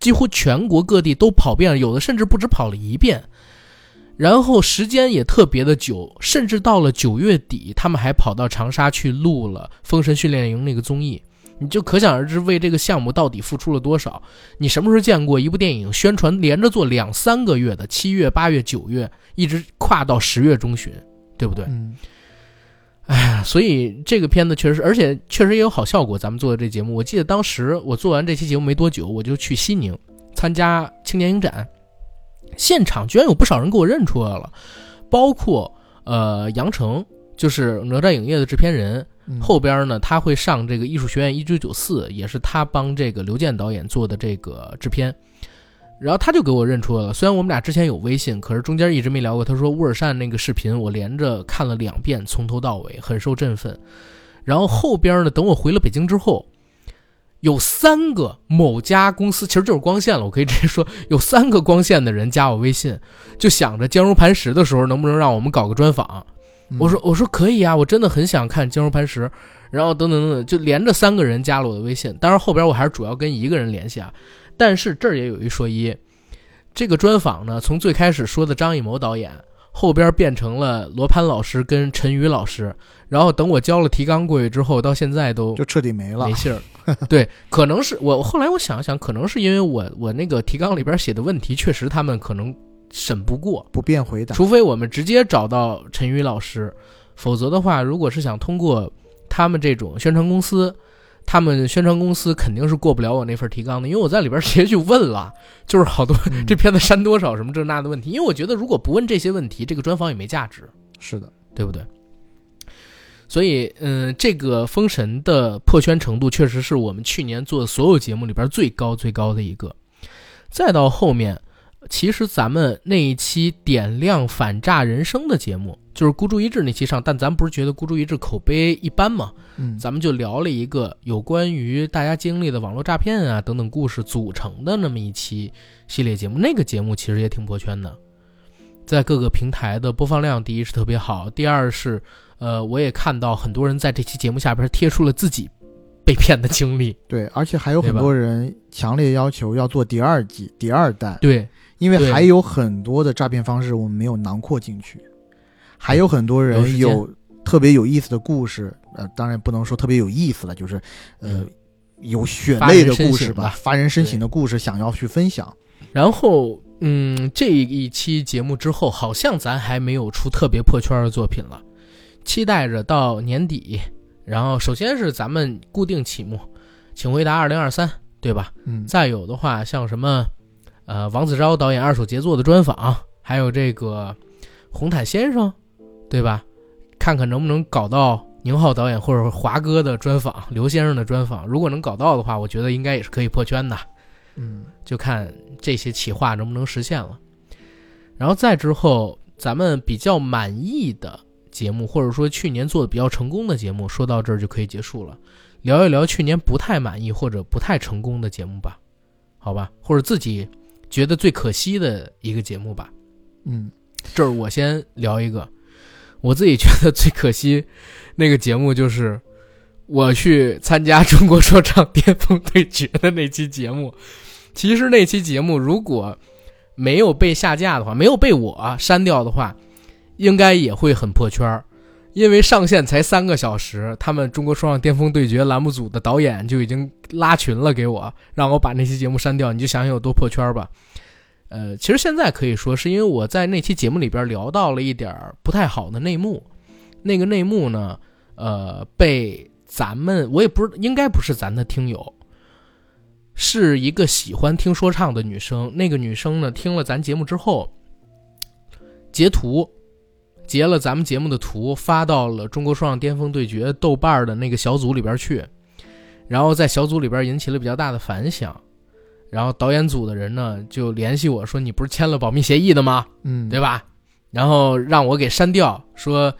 几乎全国各地都跑遍了，有的甚至不止跑了一遍，然后时间也特别的久，甚至到了九月底他们还跑到长沙去录了封神训练营那个综艺，你就可想而知为这个项目到底付出了多少。你什么时候见过一部电影宣传连着做两三个月的，七月八月九月一直跨到十月中旬，对不对？嗯，哎呀，所以这个片子确实，而且确实也有好效果。咱们做的这节目，我记得当时我做完这期节目没多久，我就去西宁参加青年影展，现场居然有不少人给我认出来了，包括呃杨成，就是哪吒影业的制片人，后边呢他会上这个艺术学院一九九四，也是他帮这个刘健导演做的这个制片。然后他就给我认出来了，虽然我们俩之前有微信，可是中间一直没聊过。他说乌尔善那个视频我连着看了两遍，从头到尾很受振奋。然后后边呢，等我回了北京之后，有三个某家公司，其实就是光线了，我可以直接说，有三个光线的人加我微信，就想着坚如磐石的时候能不能让我们搞个专访。我说我说可以啊，我真的很想看坚如磐石，然后等等等等，就连着三个人加了我的微信。当然后边我还是主要跟一个人联系啊。但是这儿也有一说一，这个专访呢，从最开始说的张艺谋导演，后边变成了罗盘老师跟陈宇老师，然后等我交了提纲过去之后，到现在都就彻底没了，没信儿。对，可能是我后来我想想，可能是因为我我那个提纲里边写的问题，确实他们可能审不过，不便回答，除非我们直接找到陈宇老师，否则的话，如果是想通过他们这种宣传公司。他们宣传公司肯定是过不了我那份提纲的，因为我在里边直接去问了，就是好多这片子删多少什么这那的问题，因为我觉得如果不问这些问题，这个专访也没价值，是的，对不对？所以嗯、呃，这个封神的破圈程度确实是我们去年做的所有节目里边最高最高的一个。再到后面，其实咱们那一期点亮反诈人生的节目，就是孤注一掷那期上，但咱们不是觉得孤注一掷口碑一般嘛，嗯，咱们就聊了一个有关于大家经历的网络诈骗啊等等故事组成的那么一期系列节目。那个节目其实也挺破圈的，在各个平台的播放量第一是特别好，第二是呃，我也看到很多人在这期节目下边贴出了自己被骗的经历，对，而且还有很多人强烈要求要做第二季第二弹，对，因为还有很多的诈骗方式我们没有囊括进去，还有很多人有特别有意思的故事，呃，当然不能说特别有意思了，就是呃，有血泪的故事吧，发人深省的故事想要去分享。然后嗯，这一期节目之后好像咱还没有出特别破圈的作品了，期待着到年底。然后首先是咱们固定起幕请回答二零二三，对吧？嗯，再有的话像什么呃，王子钊导演二手杰作的专访，还有这个红毯先生，对吧？看看能不能搞到宁浩导演或者华哥的专访，刘先生的专访，如果能搞到的话，我觉得应该也是可以破圈的。嗯，就看这些企划能不能实现了。然后再之后咱们比较满意的节目，或者说去年做的比较成功的节目，说到这儿就可以结束了。聊一聊去年不太满意或者不太成功的节目吧，好吧？或者自己觉得最可惜的一个节目吧。嗯，这儿我先聊一个我自己觉得最可惜那个节目，就是我去参加中国说唱巅峰对决的那期节目。其实那期节目如果没有被下架的话，没有被我删掉的话，应该也会很破圈，因为上线才三个小时，他们中国说唱巅峰对决栏目组的导演就已经拉群了给我，让我把那期节目删掉，你就想想有多破圈吧。呃，其实现在可以说是因为我在那期节目里边聊到了一点不太好的内幕，那个内幕呢，呃，被咱们我也不是应该不是咱的听友，是一个喜欢听说唱的女生，那个女生呢听了咱节目之后截图，截了咱们节目的图发到了中国说唱巅峰对决豆瓣的那个小组里边去，然后在小组里边引起了比较大的反响，然后导演组的人呢就联系我说你不是签了保密协议的吗，嗯，对吧，然后让我给删掉，说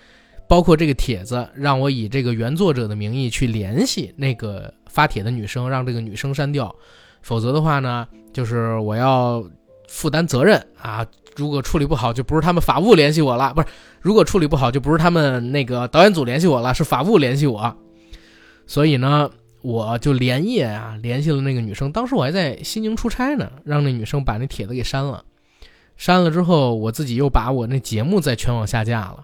包括这个帖子让我以这个原作者的名义去联系那个发帖的女生，让这个女生删掉，否则的话呢就是我要负担责任啊，如果处理不好就不是他们法务联系我了，不是，如果处理不好就不是他们那个导演组联系我了，是法务联系我。所以呢我就连夜啊联系了那个女生，当时我还在西宁出差呢，让那女生把那帖子给删了，删了之后我自己又把我那节目在全网下架了。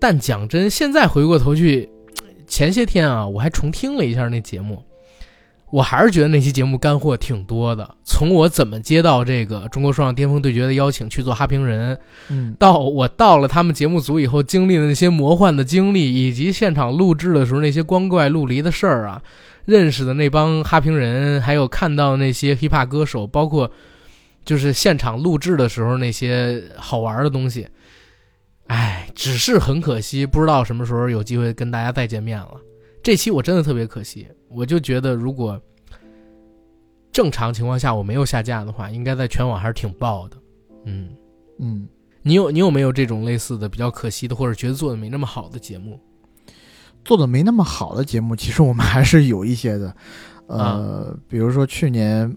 但讲真，现在回过头去，前些天啊我还重听了一下那节目，我还是觉得那期节目干货挺多的，从我怎么接到这个中国说唱巅峰对决的邀请去做哈评人，嗯，到我到了他们节目组以后经历的那些魔幻的经历，以及现场录制的时候那些光怪陆离的事儿啊，认识的那帮哈评人，还有看到那些 hiphop 歌手，包括就是现场录制的时候那些好玩的东西，哎，只是很可惜不知道什么时候有机会跟大家再见面了。这期我真的特别可惜，我就觉得如果正常情况下我没有下架的话，应该在全网还是挺爆的。嗯嗯，你有你有没有这种类似的比较可惜的，或者觉得做的没那么好的节目？做的没那么好的节目，其实我们还是有一些的。呃，嗯、比如说去年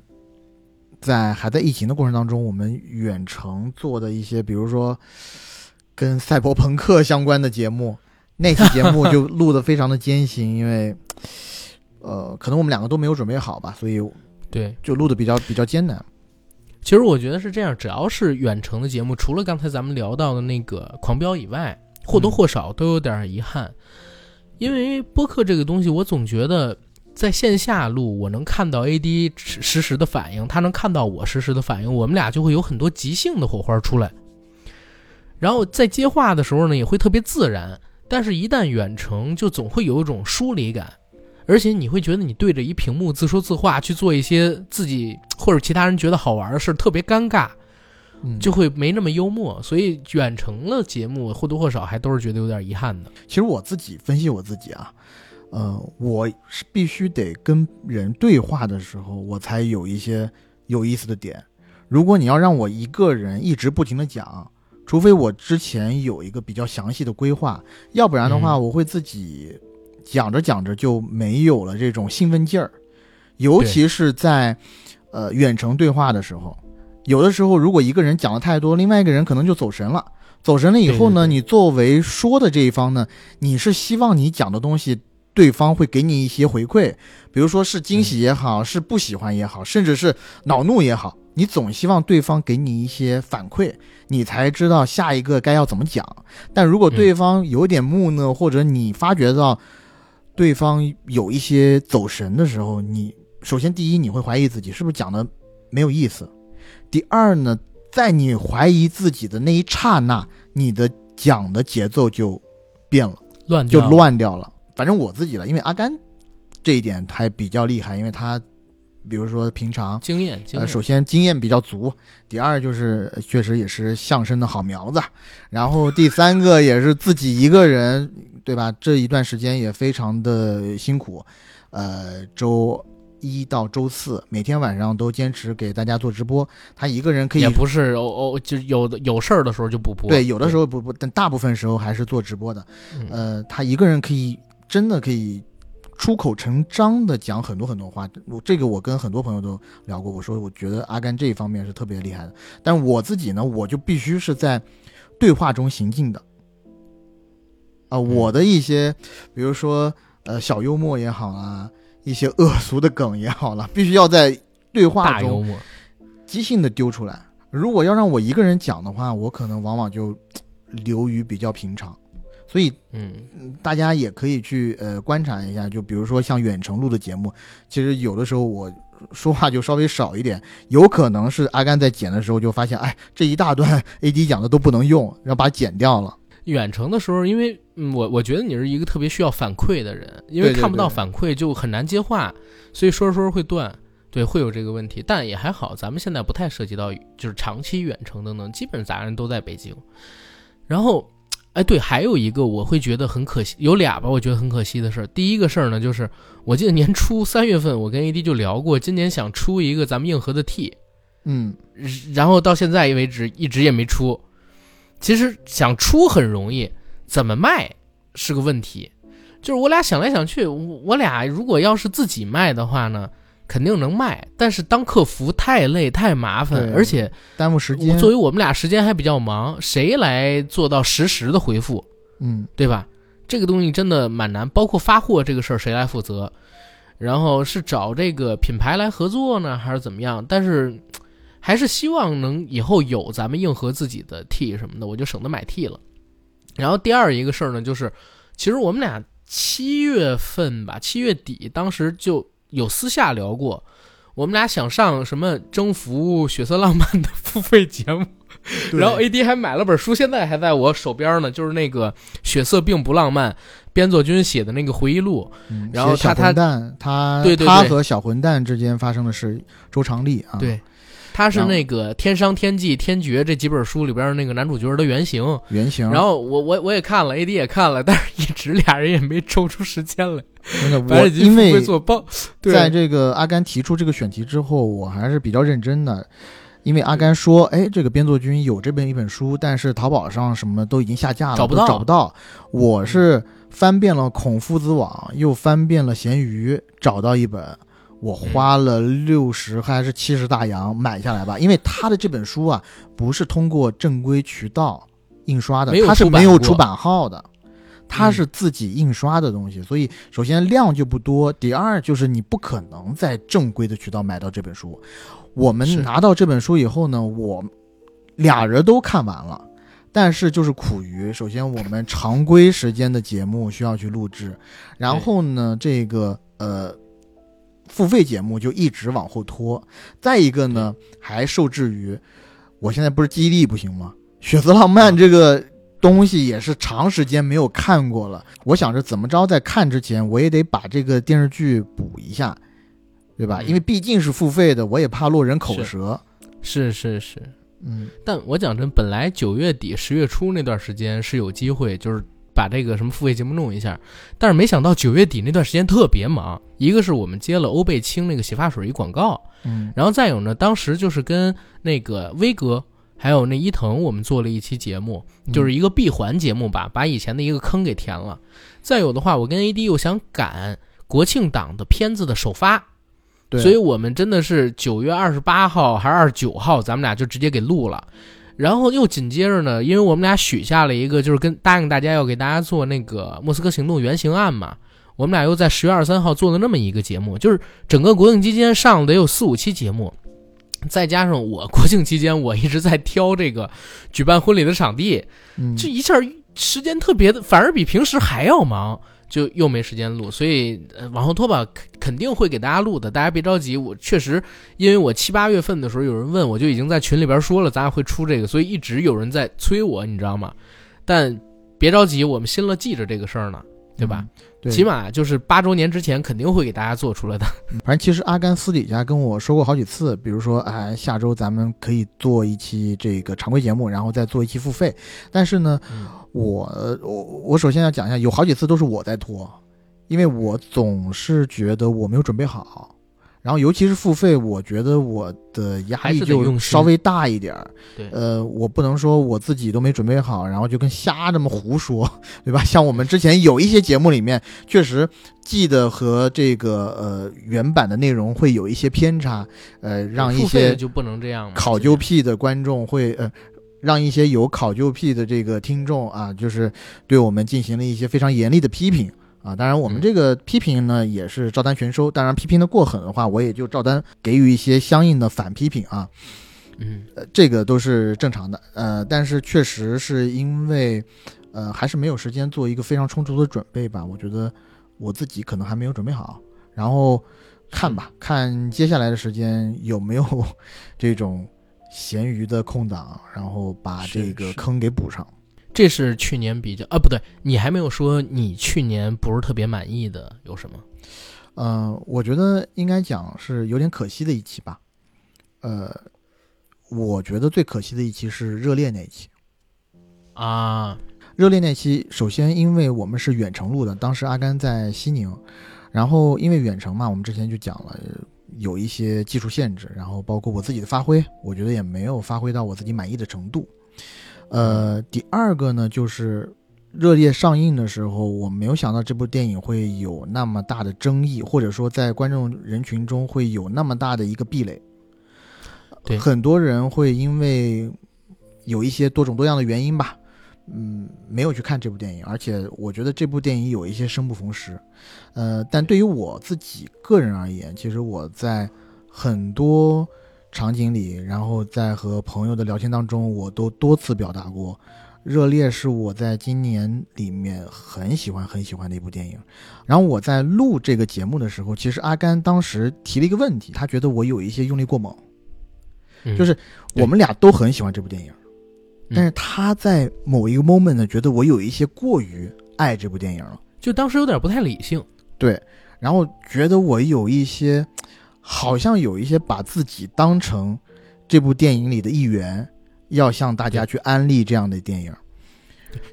在还在疫情的过程当中，我们远程做的一些，比如说跟赛博朋克相关的节目。那期节目就录得非常的艰辛，因为，呃，可能我们两个都没有准备好吧，所以对就录得比较比较艰难。其实我觉得是这样，只要是远程的节目，除了刚才咱们聊到的那个狂飙以外，或多或少都有点遗憾。嗯、因为播客这个东西，我总觉得在线下录，我能看到 A D 实时的反应，他能看到我实时的反应，我们俩就会有很多即兴的火花出来。然后在接话的时候呢，也会特别自然。但是一旦远程就总会有一种疏离感，而且你会觉得你对着一屏幕自说自话去做一些自己或者其他人觉得好玩的事特别尴尬，就会没那么幽默，所以远程的节目或多或少还都是觉得有点遗憾的。其实我自己分析我自己啊，呃，我是必须得跟人对话的时候我才有一些有意思的点，如果你要让我一个人一直不停的讲，除非我之前有一个比较详细的规划，要不然的话我会自己讲着讲着就没有了这种兴奋劲儿。尤其是在呃远程对话的时候，有的时候如果一个人讲的太多，另外一个人可能就走神了，走神了以后呢，对对对，你作为说的这一方呢，你是希望你讲的东西对方会给你一些回馈，比如说是惊喜也好、嗯、是不喜欢也好，甚至是恼怒也好，你总希望对方给你一些反馈，你才知道下一个该要怎么讲。但如果对方有点木讷、嗯、或者你发觉到对方有一些走神的时候，你首先第一你会怀疑自己是不是讲的没有意思，第二呢，在你怀疑自己的那一刹那，你的讲的节奏就变了，乱就乱掉了。反正我自己了，因为阿甘这一点还比较厉害，因为他比如说平常经验，经验、呃、首先经验比较足，第二就是确实也是相声的好苗子，然后第三个也是自己一个人，对吧？这一段时间也非常的辛苦，呃，周一到周四每天晚上都坚持给大家做直播。他一个人可以也不是哦哦，就有有事儿的时候就不播，对，有的时候不播，但大部分时候还是做直播的。呃，他一个人可以。真的可以出口成章的讲很多很多话，这个我跟很多朋友都聊过，我说我觉得阿甘这一方面是特别厉害的，但我自己呢，我就必须是在对话中行进的啊、呃，我的一些比如说呃小幽默也好啦，一些恶俗的梗也好啦，必须要在对话中即兴的丢出来。如果要让我一个人讲的话，我可能往往就流于比较平常，所以嗯，大家也可以去呃观察一下，就比如说像远程录的节目，其实有的时候我说话就稍微少一点，有可能是阿甘在剪的时候就发现，哎，这一大段 A D 讲的都不能用，然后把它剪掉了。远程的时候，因为、嗯、我我觉得你是一个特别需要反馈的人，因为看不到反馈就很难接话，对对对，所以说说会断。对，会有这个问题，但也还好，咱们现在不太涉及到就是长期远程等等，基本上咱人都在北京。然后，哎，对，还有一个我会觉得很可惜，有俩吧，我觉得很可惜的事儿。第一个事儿呢，就是我记得年初三月份，我跟 A D 就聊过，今年想出一个咱们硬核的 T， 嗯，然后到现在为止一直也没出。其实想出很容易，怎么卖是个问题。就是我俩想来想去，我俩如果要是自己卖的话呢，肯定能卖，但是当客服太累太麻烦，而且耽误时间。作为我们俩时间还比较忙，谁来做到实时的回复？嗯，对吧？这个东西真的蛮难，包括发货这个事儿谁来负责？然后是找这个品牌来合作呢，还是怎么样？但是还是希望能以后有咱们硬核自己的 T 什么的，我就省得买 T 了。然后第二一个事儿呢，就是其实我们俩七月份吧，七月底当时就。有私下聊过，我们俩想上什么征服血色浪漫的付费节目，然后 A D 还买了本书，现在还在我手边呢，就是那个血色并不浪漫边作君写的那个回忆录、嗯、然后他他他对对对他和小混蛋之间发生的是周长利啊，对，他是那个天商天纪天爵这几本书里边那个男主角的原型原型然后我我我也看了 A D 也看了，但是一直俩人也没抽出时间来。我因为在这个阿甘提出这个选题之后，我还是比较认真的，因为阿甘说，哎，这个边作君有这本一本书，但是淘宝上什么都已经下架了，找不到，找不到。我是翻遍了孔夫子网，又翻遍了闲鱼，找到一本，我花了六十还是七十大洋买下来吧，因为他的这本书啊，不是通过正规渠道印刷的，他是没有出版号的。它是自己印刷的东西、嗯、所以首先量就不多，第二就是你不可能在正规的渠道买到这本书。我们拿到这本书以后呢，我俩人都看完了，但是就是苦于首先我们常规时间的节目需要去录制，然后呢这个呃付费节目就一直往后拖，再一个呢还受制于我现在不是记忆力不行吗，血色浪漫这个东西也是长时间没有看过了，我想着怎么着在看之前我也得把这个电视剧补一下，对吧？因为毕竟是付费的，我也怕落人口舌。是是是，嗯。但我讲真，本来九月底十月初那段时间是有机会，就是把这个什么付费节目弄一下，但是没想到九月底那段时间特别忙，一个是我们接了欧贝清那个洗发水一广告，嗯，然后再有呢，当时就是跟那个威哥。还有那伊藤我们做了一期节目，就是一个闭环节目吧，把以前的一个坑给填了。再有的话我跟 A D 又想赶国庆档的片子的首发，对，所以我们真的是九月二十八号还是二十九号咱们俩就直接给录了。然后又紧接着呢，因为我们俩许下了一个就是跟答应大家要给大家做那个莫斯科行动原型案嘛，我们俩又在十月二十三号做了那么一个节目，就是整个国庆期间上得有四五期节目，再加上我国庆期间我一直在挑这个举办婚礼的场地，这一下时间特别的，反而比平时还要忙，就又没时间录，所以往后拖吧，肯定会给大家录的，大家别着急。我确实因为我七八月份的时候有人问我，就已经在群里边说了咱会出这个，所以一直有人在催我，你知道吗？但别着急，我们心里记着这个事儿呢，对吧、嗯、对，起码就是八周年之前肯定会给大家做出来的。反正其实阿甘私底下跟我说过好几次，比如说哎，下周咱们可以做一期这个常规节目，然后再做一期付费。但是呢、嗯、我我我首先要讲一下，有好几次都是我在拖，因为我总是觉得我没有准备好，然后尤其是付费，我觉得我的压力就稍微大一点。对，呃，我不能说我自己都没准备好，然后就跟瞎这么胡说，对吧？像我们之前有一些节目里面，确实记得和这个呃原版的内容会有一些偏差，呃，让一些就不能这样考究癖的观众会呃。让一些有考究癖的这个听众啊，就是对我们进行了一些非常严厉的批评。啊，当然我们这个批评呢也是照单全收，当然批评的过狠的话，我也就照单给予一些相应的反批评啊，嗯、呃，这个都是正常的，呃，但是确实是因为，呃，还是没有时间做一个非常充足的准备吧，我觉得我自己可能还没有准备好，然后看吧，看接下来的时间有没有这种闲余的空档，然后把这个坑给补上。这是去年比较啊，不对，你还没有说你去年不是特别满意的有什么？呃，我觉得应该讲是有点可惜的一期吧。呃，我觉得最可惜的一期是热烈那一期啊。热烈那期，首先因为我们是远程录的，当时阿甘在西宁，然后因为远程嘛，我们之前就讲了有一些技术限制，然后包括我自己的发挥，我觉得也没有发挥到我自己满意的程度。呃，第二个呢，就是热烈上映的时候，我没有想到这部电影会有那么大的争议，或者说在观众人群中会有那么大的一个壁垒。对，很多人会因为有一些多种多样的原因吧，嗯，没有去看这部电影，而且我觉得这部电影有一些生不逢时。呃，但对于我自己个人而言，其实我在很多场景里，然后在和朋友的聊天当中，我都多次表达过，热烈是我在今年里面很喜欢很喜欢的一部电影。然后我在录这个节目的时候，其实阿甘当时提了一个问题，他觉得我有一些用力过猛，嗯，就是我们俩都很喜欢这部电影，但是他在某一个 moment 呢，觉得我有一些过于爱这部电影了，就当时有点不太理性。对，然后觉得我有一些，好像有一些把自己当成这部电影里的一员，要向大家去安利这样的电影。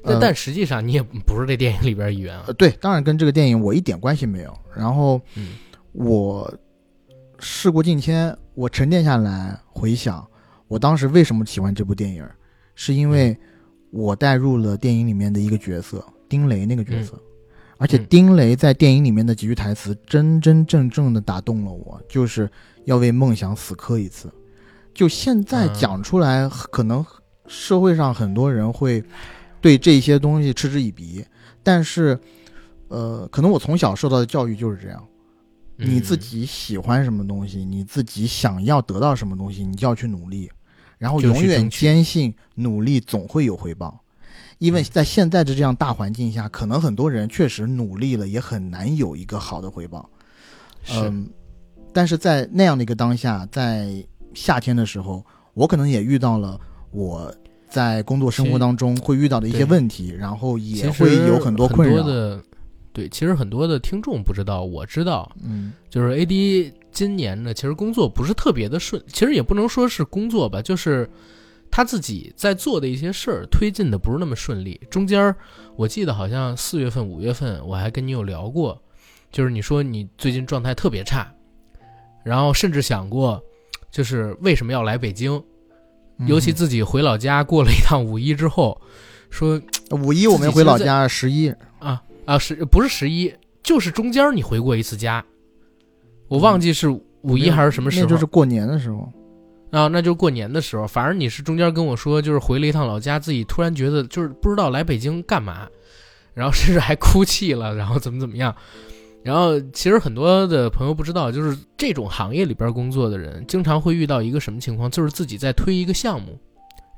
但、呃、但实际上你也不是这电影里边一员啊。对，当然跟这个电影我一点关系没有。然后，嗯，我事过境迁，我沉淀下来回想，我当时为什么喜欢这部电影。是因为我带入了电影里面的一个角色，丁雷那个角色，嗯，而且丁雷在电影里面的几句台词真真正正的打动了我，就是要为梦想死磕一次。就现在讲出来，嗯，可能社会上很多人会对这些东西嗤之以鼻，但是，呃，可能我从小受到的教育就是这样，嗯，你自己喜欢什么东西，你自己想要得到什么东西，你就要去努力。然后永远坚信努力总会有回报，因为在现在的这样大环境下，可能很多人确实努力了也很难有一个好的回报。嗯，但是在那样的一个当下，在夏天的时候，我可能也遇到了我在工作生活当中会遇到的一些问题，然后也会有很多困扰的。对，其实很多的听众不知道，我知道，嗯，就是 A D 今年呢，其实工作不是特别的顺，其实也不能说是工作吧，就是他自己在做的一些事儿推进的不是那么顺利。中间我记得好像四月份、五月份，我还跟你有聊过，就是你说你最近状态特别差，然后甚至想过，就是为什么要来北京，尤其自己回老家过了一趟五一之后，说五一我没回老家，十一啊。啊，是不是十一？就是中间你回过一次家，我忘记是五一还是什么时候，嗯，那就是过年的时候啊，那就过年的时候。反正你是中间跟我说，就是回了一趟老家，自己突然觉得就是不知道来北京干嘛，然后甚至还哭泣了，然后怎么怎么样。然后其实很多的朋友不知道，就是这种行业里边工作的人，经常会遇到一个什么情况，就是自己在推一个项目，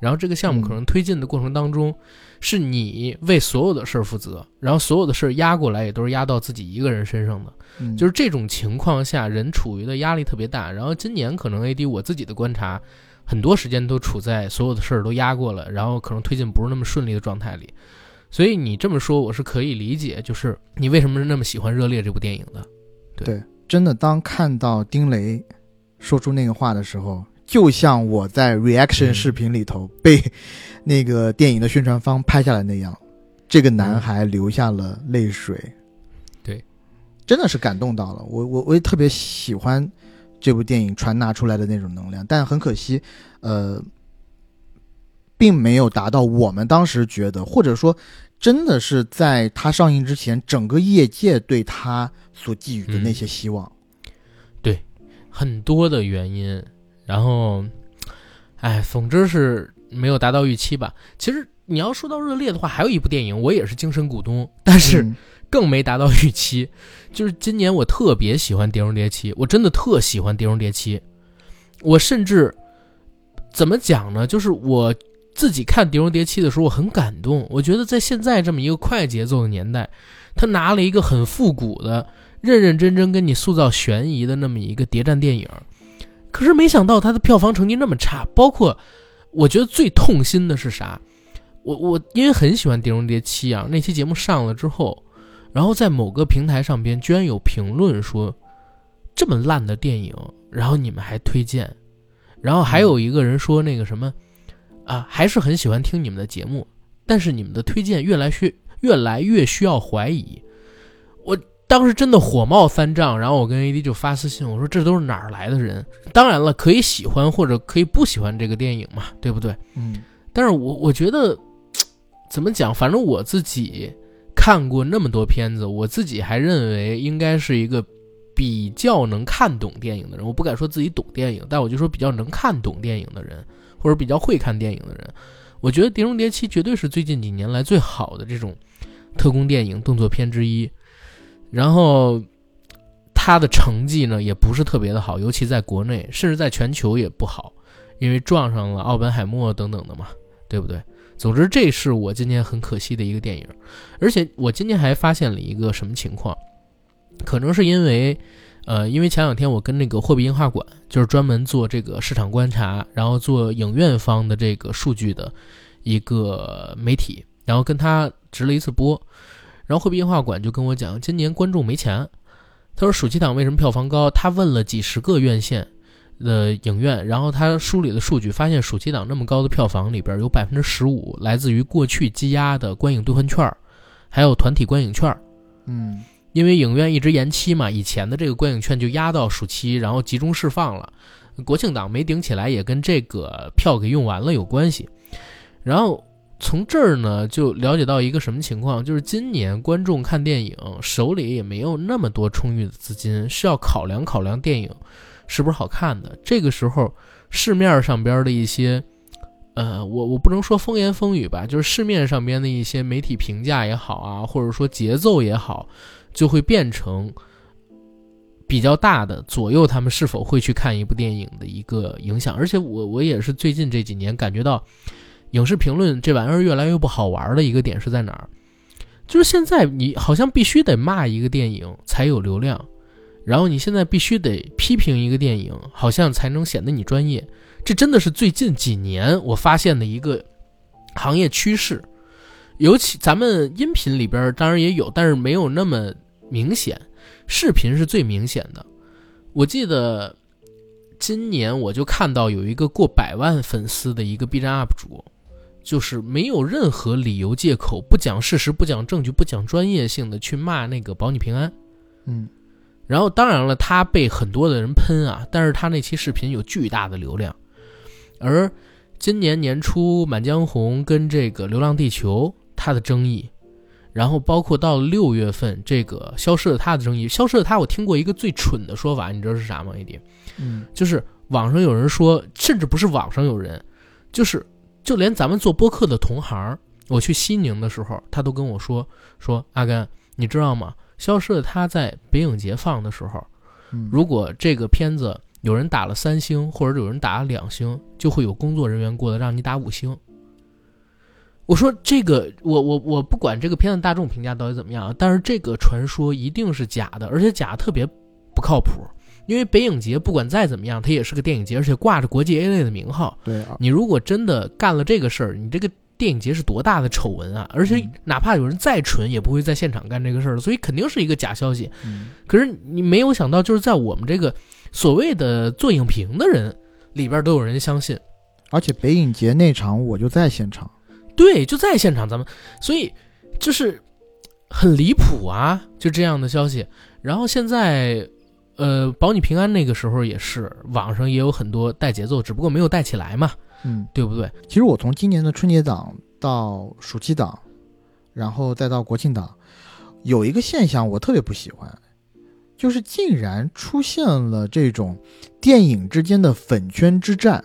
然后这个项目可能推进的过程当中，是你为所有的事儿负责，然后所有的事儿压过来也都是压到自己一个人身上的，嗯，就是这种情况下人处于的压力特别大。然后今年可能 A D 我自己的观察，很多时间都处在所有的事儿都压过了，然后可能推进不是那么顺利的状态里。所以你这么说我是可以理解，就是你为什么那么喜欢《热烈》这部电影的。 对, 对真的当看到丁雷说出那个话的时候，就像我在 reaction 视频里头被那个电影的宣传方拍下来那样，这个男孩流下了泪水。对，真的是感动到了我，我我也特别喜欢这部电影传达出来的那种能量，但很可惜，呃，并没有达到我们当时觉得，或者说真的是在他上映之前，整个业界对他所寄予的那些希望。嗯，对，很多的原因。然后，哎，总之是没有达到预期吧。其实你要说到热烈的话，还有一部电影我也是精神股东，但是更没达到预期。嗯，就是今年我特别喜欢《碟中谍七》，我真的特喜欢《碟中谍七》。我甚至怎么讲呢？就是我自己看《碟中谍七》的时候，我很感动。我觉得在现在这么一个快节奏的年代，他拿了一个很复古的、认认真真跟你塑造悬疑的那么一个谍战电影。可是没想到他的票房成绩那么差，包括我觉得最痛心的是啥，我我因为很喜欢《碟中谍七》啊，那期节目上了之后，然后在某个平台上边居然有评论说这么烂的电影然后你们还推荐，然后还有一个人说那个什么啊，还是很喜欢听你们的节目，但是你们的推荐越来越越来越需要怀疑。我当时真的火冒三丈，然后我跟 A D 就发私信，我说这都是哪儿来的人？当然了，可以喜欢或者可以不喜欢这个电影嘛，对不对？嗯。但是我我觉得怎么讲，反正我自己看过那么多片子，我自己还认为应该是一个比较能看懂电影的人。我不敢说自己懂电影，但我就说比较能看懂电影的人，或者比较会看电影的人。我觉得《碟中谍七》绝对是最近几年来最好的这种特工电影动作片之一，然后它的成绩呢也不是特别的好，尤其在国内，甚至在全球也不好，因为撞上了奥本海默等等的嘛，对不对？总之这是我今天很可惜的一个电影。而且我今天还发现了一个什么情况，可能是因为呃，因为前两天我跟那个货币映画馆，就是专门做这个市场观察，然后做影院方的这个数据的一个媒体，然后跟他直了一次播，然后货币映画馆就跟我讲，今年观众没钱。他说暑期档为什么票房高？他问了几十个院线的影院，然后他梳理的数据发现，暑期档那么高的票房里边有 百分之十五 来自于过去积压的观影兑换券，还有团体观影券。嗯，因为影院一直延期嘛，以前的这个观影券就压到暑期，然后集中释放了。国庆档没顶起来也跟这个票给用完了有关系。然后从这儿呢就了解到一个什么情况，就是今年观众看电影手里也没有那么多充裕的资金，是要考量考量电影是不是好看的。这个时候市面上边的一些呃，我我不能说风言风语吧，就是市面上边的一些媒体评价也好啊，或者说节奏也好，就会变成比较大的左右他们是否会去看一部电影的一个影响。而且我我也是最近这几年感觉到影视评论这玩意儿越来越不好玩的一个点是在哪儿？就是现在你好像必须得骂一个电影才有流量，然后你现在必须得批评一个电影好像才能显得你专业。这真的是最近几年我发现的一个行业趋势，尤其咱们音频里边当然也有，但是没有那么明显，视频是最明显的。我记得今年我就看到有一个过百万粉丝的一个 B 站 U P 主，就是没有任何理由借口，不讲事实，不讲证据，不讲专业性的去骂那个保你平安。嗯，然后当然了他被很多的人喷啊，但是他那期视频有巨大的流量。而今年年初满江红跟这个流浪地球他的争议，然后包括到六月份这个消失了他的争议。消失了他，我听过一个最蠢的说法，你知道是啥吗？一点，嗯，就是网上有人说，甚至不是网上有人，就是就连咱们做播客的同行，我去西宁的时候，他都跟我说说阿甘，你知道吗？消失了他在北影节放的时候，如果这个片子有人打了三星，或者有人打了两星，就会有工作人员过来让你打五星。我说这个我我我不管这个片子大众评价到底怎么样，但是这个传说一定是假的，而且假特别不靠谱。因为北影节不管再怎么样它也是个电影节，而且挂着国际 A 类的名号。对啊，你如果真的干了这个事儿，你这个电影节是多大的丑闻啊，而且哪怕有人再蠢也不会在现场干这个事儿，所以肯定是一个假消息。嗯，可是你没有想到，就是在我们这个所谓的做影评的人里边都有人相信。而且北影节那场我就在现场。对，就在现场咱们，所以就是很离谱啊，就这样的消息。然后现在呃保你平安那个时候也是网上也有很多带节奏，只不过没有带起来嘛。嗯，对不对？其实我从今年的春节档到暑期档，然后再到国庆档，有一个现象我特别不喜欢，就是竟然出现了这种电影之间的粉圈之战。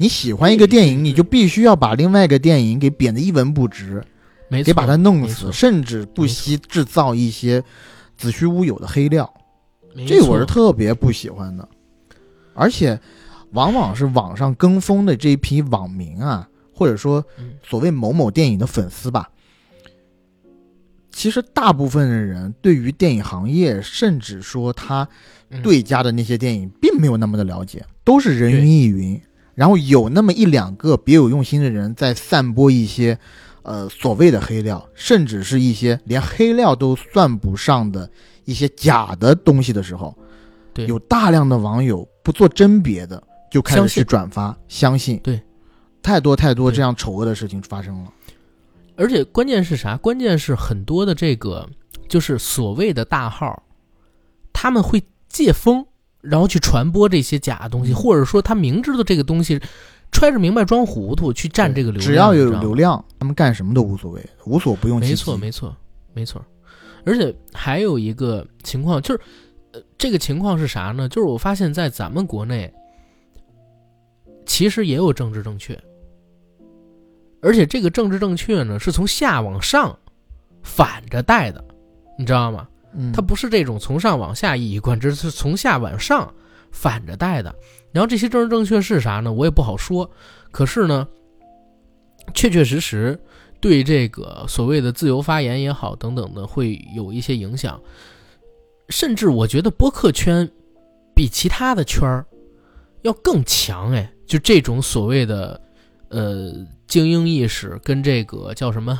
你喜欢一个电影，你就必须要把另外一个电影给贬得一文不值，没错，得把它弄死，甚至不惜制造一些子虚乌有的黑料，这我是特别不喜欢的。而且往往是网上跟风的这一批网民啊，或者说所谓某某电影的粉丝吧，其实大部分的人对于电影行业，甚至说他对家的那些电影并没有那么的了解，都是人云亦云，然后有那么一两个别有用心的人在散播一些呃所谓的黑料，甚至是一些连黑料都算不上的一些假的东西的时候，对，有大量的网友不做甄别的就开始去转发，相 信, 相信对，太多太多这样丑恶的事情发生了。而且关键是啥？关键是很多的这个就是所谓的大号，他们会借风然后去传播这些假的东西，或者说他明知道这个东西，揣着明白装糊涂去占这个流量。只要有流量，他们干什么都无所谓，无所不用其极。没错，没错，没错。而且还有一个情况就是、呃，这个情况是啥呢？就是我发现在咱们国内，其实也有政治正确，而且这个政治正确呢是从下往上反着带的，你知道吗？嗯，它不是这种从上往下一以贯之，是从下往上反着带的。然后这些政治正确是啥呢？我也不好说。可是呢，确确实实对这个所谓的自由发言也好等等的，会有一些影响。甚至我觉得播客圈比其他的圈要更强，哎，就这种所谓的呃精英意识跟这个叫什么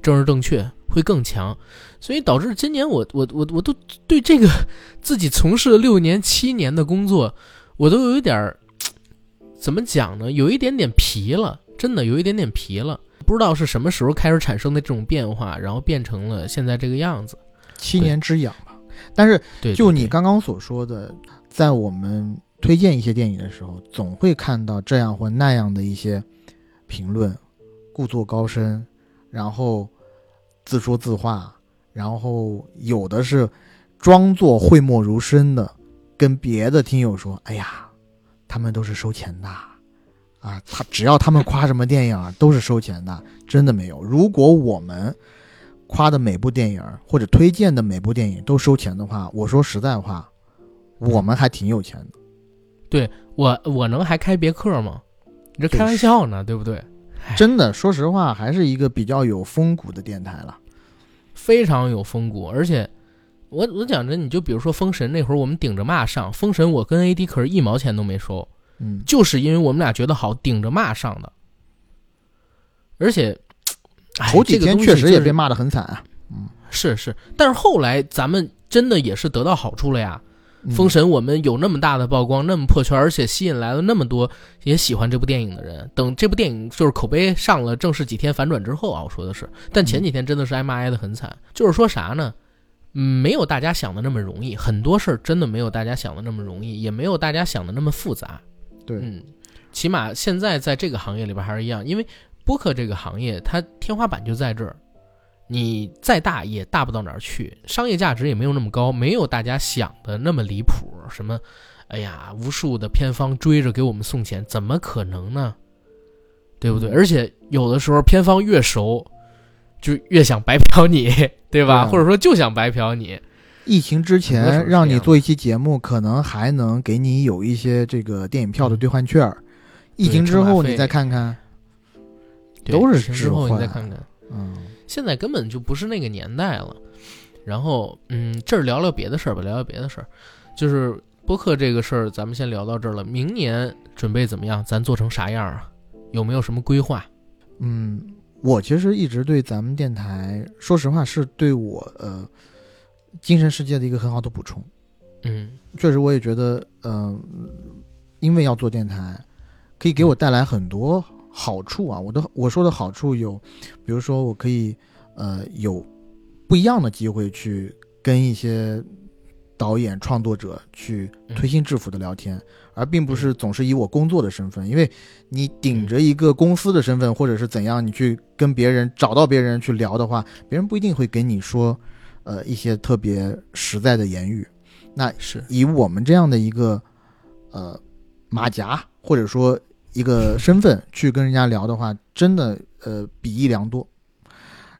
政治正确会更强，所以导致今年我我我我都对这个自己从事了六年七年的工作，我都有一点怎么讲呢？有一点点疲了，真的有一点点疲了。不知道是什么时候开始产生的这种变化，然后变成了现在这个样子。七年之痒吧。但是就你刚刚所说的，对对对，在我们推荐一些电影的时候，总会看到这样或那样的一些评论，故作高深，然后自说自话，然后有的是装作讳莫如深的跟别的听友说，哎呀他们都是收钱的啊，他只要他们夸什么电影、啊、都是收钱的。真的没有，如果我们夸的每部电影或者推荐的每部电影都收钱的话，我说实在话，我们还挺有钱的。对，我我能还开别克吗？你这开玩笑呢， 对, 对不对？真的，说实话，还是一个比较有风骨的电台了，非常有风骨。而且我我讲着，你就比如说《封神》那会儿，我们顶着骂上《封神》，我跟 A D 可是一毛钱都没收，嗯，就是因为我们俩觉得好，顶着骂上的。而且头几天确实也被骂得很惨啊，嗯，是是，但是后来咱们真的也是得到好处了呀。《封神》我们有那么大的曝光，那么破圈，而且吸引来了那么多也喜欢这部电影的人。等这部电影就是口碑上了正式几天反转之后啊，我说的是，但前几天真的是挨骂挨得很惨。就是说啥呢？没有大家想的那么容易，很多事儿真的没有大家想的那么容易，也没有大家想的那么复杂。对，嗯，起码现在在这个行业里边还是一样，因为播客这个行业它天花板就在这儿。你再大也大不到哪儿去，商业价值也没有那么高，没有大家想的那么离谱。什么，哎呀，无数的片方追着给我们送钱，怎么可能呢？对不对？而且有的时候片方越熟，就越想白嫖你，对吧？对，或者说就想白嫖你。疫情之前让你做一期节目，可能还能给你有一些这个电影票的兑换券。嗯、疫情之后你再看看，都是置换。之后你再看看，嗯。现在根本就不是那个年代了。然后嗯，这儿聊聊别的事儿吧，聊聊别的事儿。就是播客这个事儿咱们先聊到这儿了，明年准备怎么样，咱做成啥样啊？有没有什么规划？嗯，我其实一直对咱们电台说实话是对我呃精神世界的一个很好的补充。嗯，确实我也觉得呃因为要做电台可以给我带来很多好处啊。我的我说的好处有，比如说我可以呃有不一样的机会去跟一些导演创作者去推心置腹的聊天，而并不是总是以我工作的身份，因为你顶着一个公司的身份或者是怎样，你去跟别人找到别人去聊的话，别人不一定会给你说呃一些特别实在的言语。那是以我们这样的一个呃马甲或者说一个身份去跟人家聊的话，真的呃比一良多。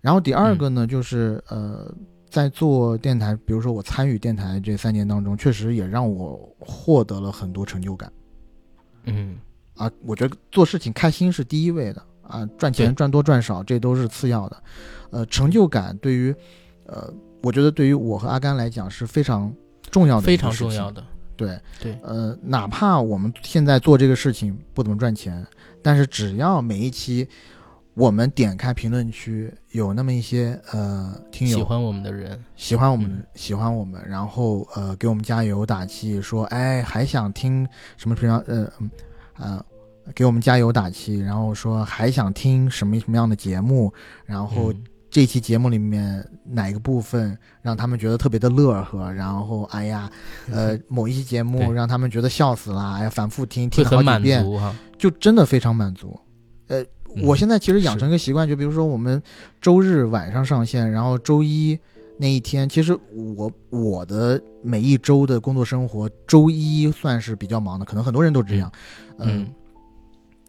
然后第二个呢，就是呃在做电台，比如说我参与电台这三年当中，确实也让我获得了很多成就感。嗯，啊，我觉得做事情开心是第一位的啊，赚钱赚多赚少这都是次要的，呃，成就感对于呃我觉得对于我和阿甘来讲是非常重要的，非常重要的。对对，呃，哪怕我们现在做这个事情不怎么赚钱，但是只要每一期我们点开评论区有那么一些呃听友喜欢我们的人喜欢我们、嗯、喜欢我们，然后呃给我们加油打气，说哎还想听什么平常呃呃给我们加油打气，然后说还想听什么什么样的节目，然后这期节目里面哪个部分让他们觉得特别的乐呵，然后哎呀呃某一期节目让他们觉得笑死了，哎呀反复听听好几遍，就真的非常满足。呃我现在其实养成一个习惯，就比如说我们周日晚上上线，然后周一那一天，其实我我的每一周的工作生活，周一算是比较忙的，可能很多人都这样，嗯，嗯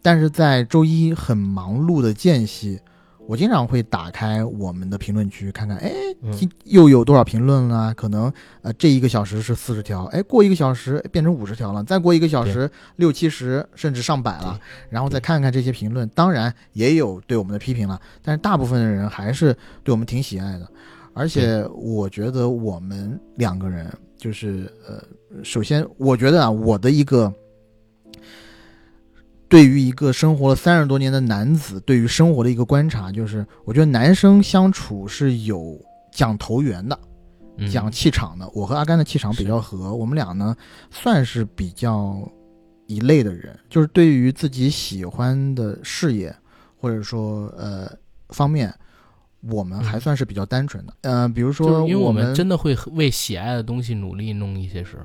但是在周一很忙碌的间隙，我经常会打开我们的评论区看看，哎，又有多少评论了、啊？可能呃这一个小时是四十条，哎，过一个小时变成五十条了，再过一个小时六七十甚至上百了，然后再看看这些评论，当然也有对我们的批评了，但是大部分的人还是对我们挺喜爱的。而且我觉得我们两个人就是呃，首先我觉得啊，我的一个。对于一个生活了三十多年的男子，对于生活的一个观察，就是我觉得男生相处是有讲投缘的、嗯、讲气场的。我和阿甘的气场比较合，我们俩呢算是比较一类的人，就是对于自己喜欢的事业或者说呃方面，我们还算是比较单纯的。嗯、呃，比如说我们，因为我们真的会为喜爱的东西努力弄一些事，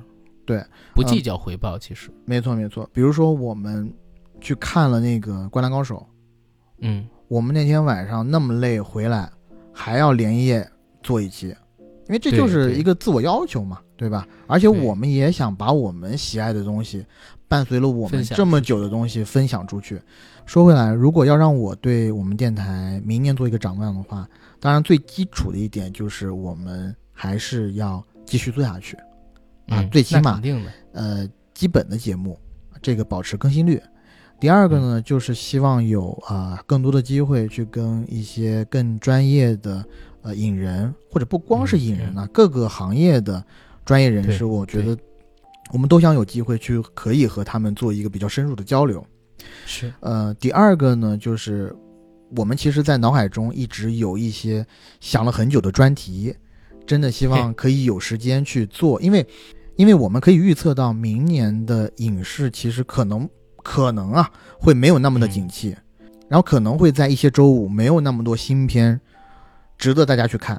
对，不计较回报。其实、呃、没错没错，比如说我们。去看了那个《灌篮高手》，嗯，我们那天晚上那么累回来，还要连夜做一期，因为这就是一个自我要求嘛， 对, 对, 对吧？而且我们也想把我们喜爱的东西，伴随了我们这么久的东西分享出去。说回来，如果要让我对我们电台明年做一个展望的话，当然最基础的一点就是我们还是要继续做下去、嗯、啊，最起码呃基本的节目这个保持更新率。第二个呢，就是希望有啊、呃、更多的机会去跟一些更专业的呃影人，或者不光是影人啊、嗯、各个行业的专业人士，我觉得我们都想有机会去可以和他们做一个比较深入的交流。是呃，第二个呢，就是我们其实，在脑海中一直有一些想了很久的专题，真的希望可以有时间去做，因为因为我们可以预测到明年的影视其实可能。可能啊会没有那么的景气、嗯、然后可能会在一些周五没有那么多新片值得大家去看，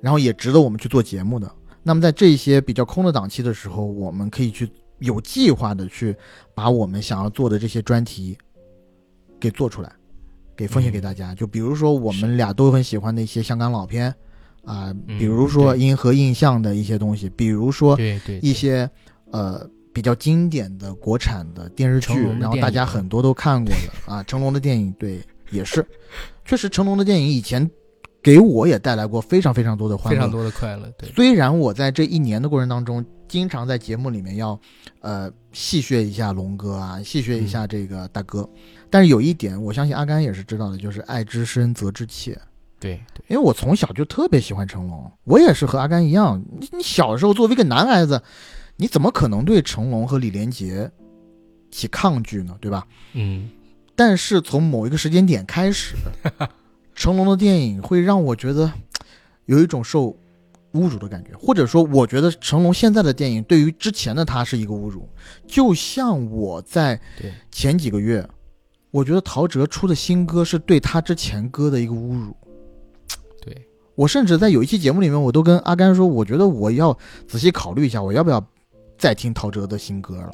然后也值得我们去做节目的。那么在这些比较空的档期的时候，我们可以去有计划的去把我们想要做的这些专题给做出来，给分享给大家、嗯、就比如说我们俩都很喜欢的一些香港老片啊、呃嗯、比如说银河印象的一些东西，比如说一些呃比较经典的国产的电视剧，然后大家很多都看过的啊，成龙的电影，对，也是，确实成龙的电影以前给我也带来过非常非常多的欢乐，非常多的快乐。对，虽然我在这一年的过程当中，经常在节目里面要呃戏谑一下龙哥啊，戏谑一下这个大哥、嗯，但是有一点我相信阿甘也是知道的，就是爱之深责之切。对，因为我从小就特别喜欢成龙，我也是和阿甘一样，你你小时候作为一个男孩子。你怎么可能对成龙和李连杰起抗拒呢？对吧？嗯。但是从某一个时间点开始，成龙的电影会让我觉得有一种受侮辱的感觉，或者说，我觉得成龙现在的电影对于之前的他是一个侮辱。就像我在前几个月，我觉得陶喆出的新歌是对他之前歌的一个侮辱。对。我甚至在有一期节目里面，我都跟阿甘说，我觉得我要仔细考虑一下，我要不要。再听陶喆的新歌了，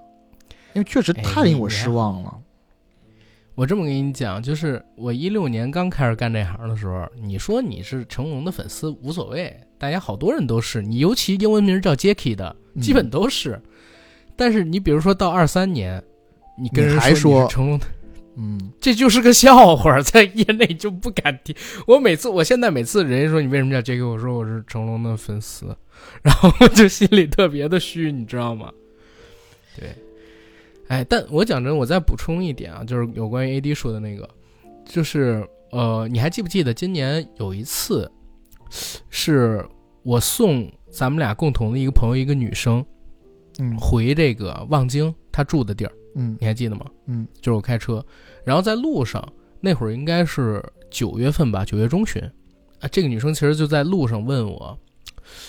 因为确实太令我失望了、哎、我这么跟你讲，就是我一六年刚开始干这行的时候，你说你是成龙的粉丝无所谓，大家好多人都是，你尤其英文名叫 Jackie 的基本都是、嗯、但是你比如说到二三年你跟人说你是成龙的，嗯，这就是个笑话，在业内就不敢提。我每次，我现在每次人家说你为什么叫 J K， 我说我是成龙的粉丝，然后我就心里特别的虚，你知道吗？对，哎，但我讲真，我再补充一点啊，就是有关于 A D 说的那个，就是呃，你还记不记得今年有一次，是我送咱们俩共同的一个朋友，一个女生，嗯，回这个望京她住的地儿。嗯，你还记得吗？嗯，就是我开车，然后在路上那会儿应该是九月份吧，九月中旬啊。这个女生其实就在路上问我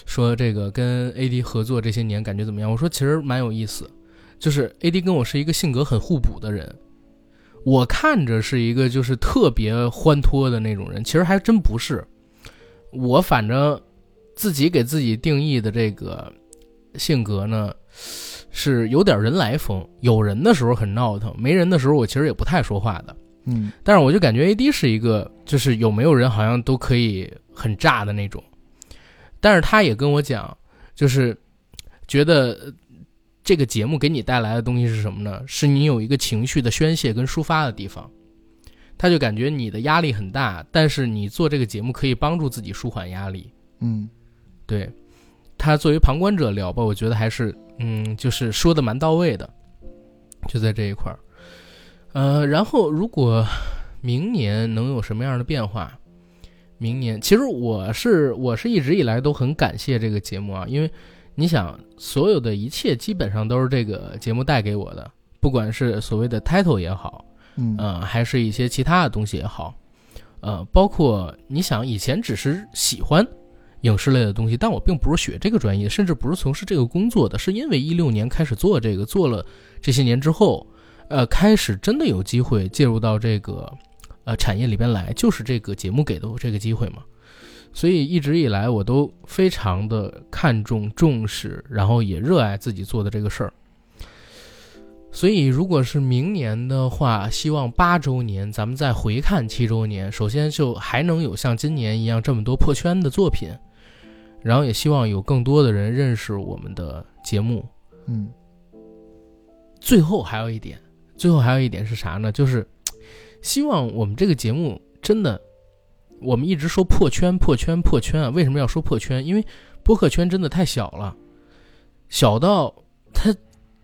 说，这个跟 A D 合作这些年感觉怎么样。我说其实蛮有意思，就是 A D 跟我是一个性格很互补的人，我看着是一个就是特别欢脱的那种人，其实还真不是。我反正自己给自己定义的这个性格呢，是有点人来疯，有人的时候很闹腾，没人的时候我其实也不太说话的。嗯，但是我就感觉 A D 是一个就是有没有人好像都可以很炸的那种。但是他也跟我讲，就是觉得这个节目给你带来的东西是什么呢？是你有一个情绪的宣泄跟抒发的地方。他就感觉你的压力很大，但是你做这个节目可以帮助自己舒缓压力。嗯，对，他作为旁观者聊吧，我觉得还是嗯，就是说的蛮到位的，就在这一块儿。呃，然后如果明年能有什么样的变化？明年其实我是我是一直以来都很感谢这个节目啊，因为你想所有的一切基本上都是这个节目带给我的，不管是所谓的 title 也好，嗯、呃，还是一些其他的东西也好，呃，包括你想以前只是喜欢影视类的东西，但我并不是学这个专业，甚至不是从事这个工作的，是因为一六年开始做这个，做了这些年之后，呃，开始真的有机会介入到这个呃产业里边来，就是这个节目给的我这个机会嘛。所以一直以来我都非常的看重重视，然后也热爱自己做的这个事儿。所以如果是明年的话，希望八周年咱们再回看七周年，首先就还能有像今年一样这么多破圈的作品，然后也希望有更多的人认识我们的节目。嗯，最后还有一点最后还有一点是啥呢？就是希望我们这个节目真的，我们一直说破圈破圈破圈啊，为什么要说破圈？因为播客圈真的太小了，小到它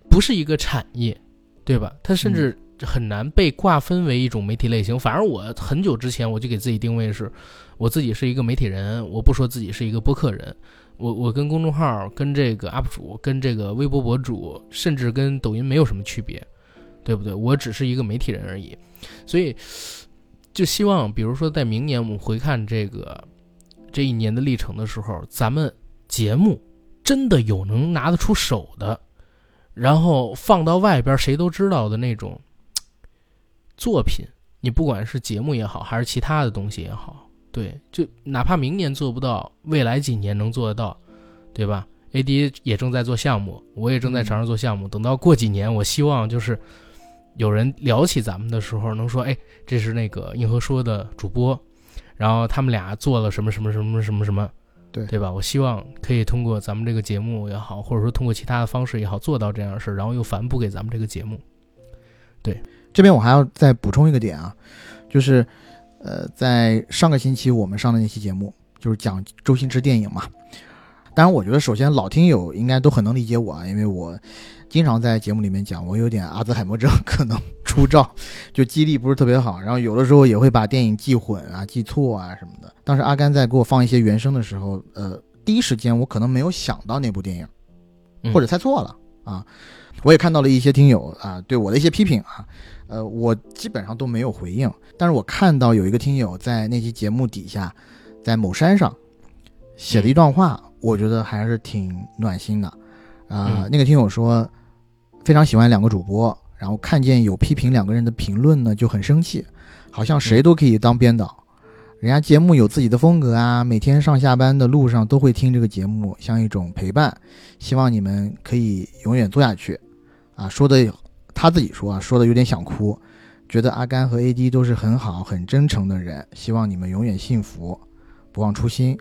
不是一个产业，对吧？它甚至很难被划分为一种媒体类型。反而我很久之前我就给自己定位是，我自己是一个媒体人，我不说自己是一个播客人。我我跟公众号、跟这个 U P 主、跟这个微博博主，甚至跟抖音没有什么区别，对不对？我只是一个媒体人而已。所以就希望比如说在明年我们回看这个这一年的历程的时候，咱们节目真的有能拿得出手的，然后放到外边谁都知道的那种作品，你不管是节目也好还是其他的东西也好，对，就哪怕明年做不到，未来几年能做得到，对吧？ A D 也正在做项目，我也正在尝试做项目，等到过几年我希望就是有人聊起咱们的时候能说，哎，这是那个硬核说的主播，然后他们俩做了什么什么什么什么什么，对对吧？我希望可以通过咱们这个节目也好，或者说通过其他的方式也好，做到这样的事，然后又反哺给咱们这个节目。对，这边我还要再补充一个点啊，就是呃，在上个星期我们上的那期节目就是讲周星驰电影嘛。当然我觉得首先老听友应该都很能理解我啊，因为我经常在节目里面讲我有点阿兹海默症可能出照，就记忆力不是特别好，然后有的时候也会把电影记混啊记错啊什么的。当时阿甘在给我放一些原声的时候，呃，第一时间我可能没有想到那部电影，或者猜错了啊。我也看到了一些听友啊对我的一些批评啊，呃，我基本上都没有回应。但是我看到有一个听友在那期节目底下在某山上写了一段话，我觉得还是挺暖心的啊、呃。那个听友说非常喜欢两个主播，然后看见有批评两个人的评论呢就很生气，好像谁都可以当编导，人家节目有自己的风格啊，每天上下班的路上都会听这个节目，像一种陪伴，希望你们可以永远做下去啊。说的他自己说啊，说的有点想哭，觉得阿甘和 A D 都是很好很真诚的人，希望你们永远幸福，不忘初心。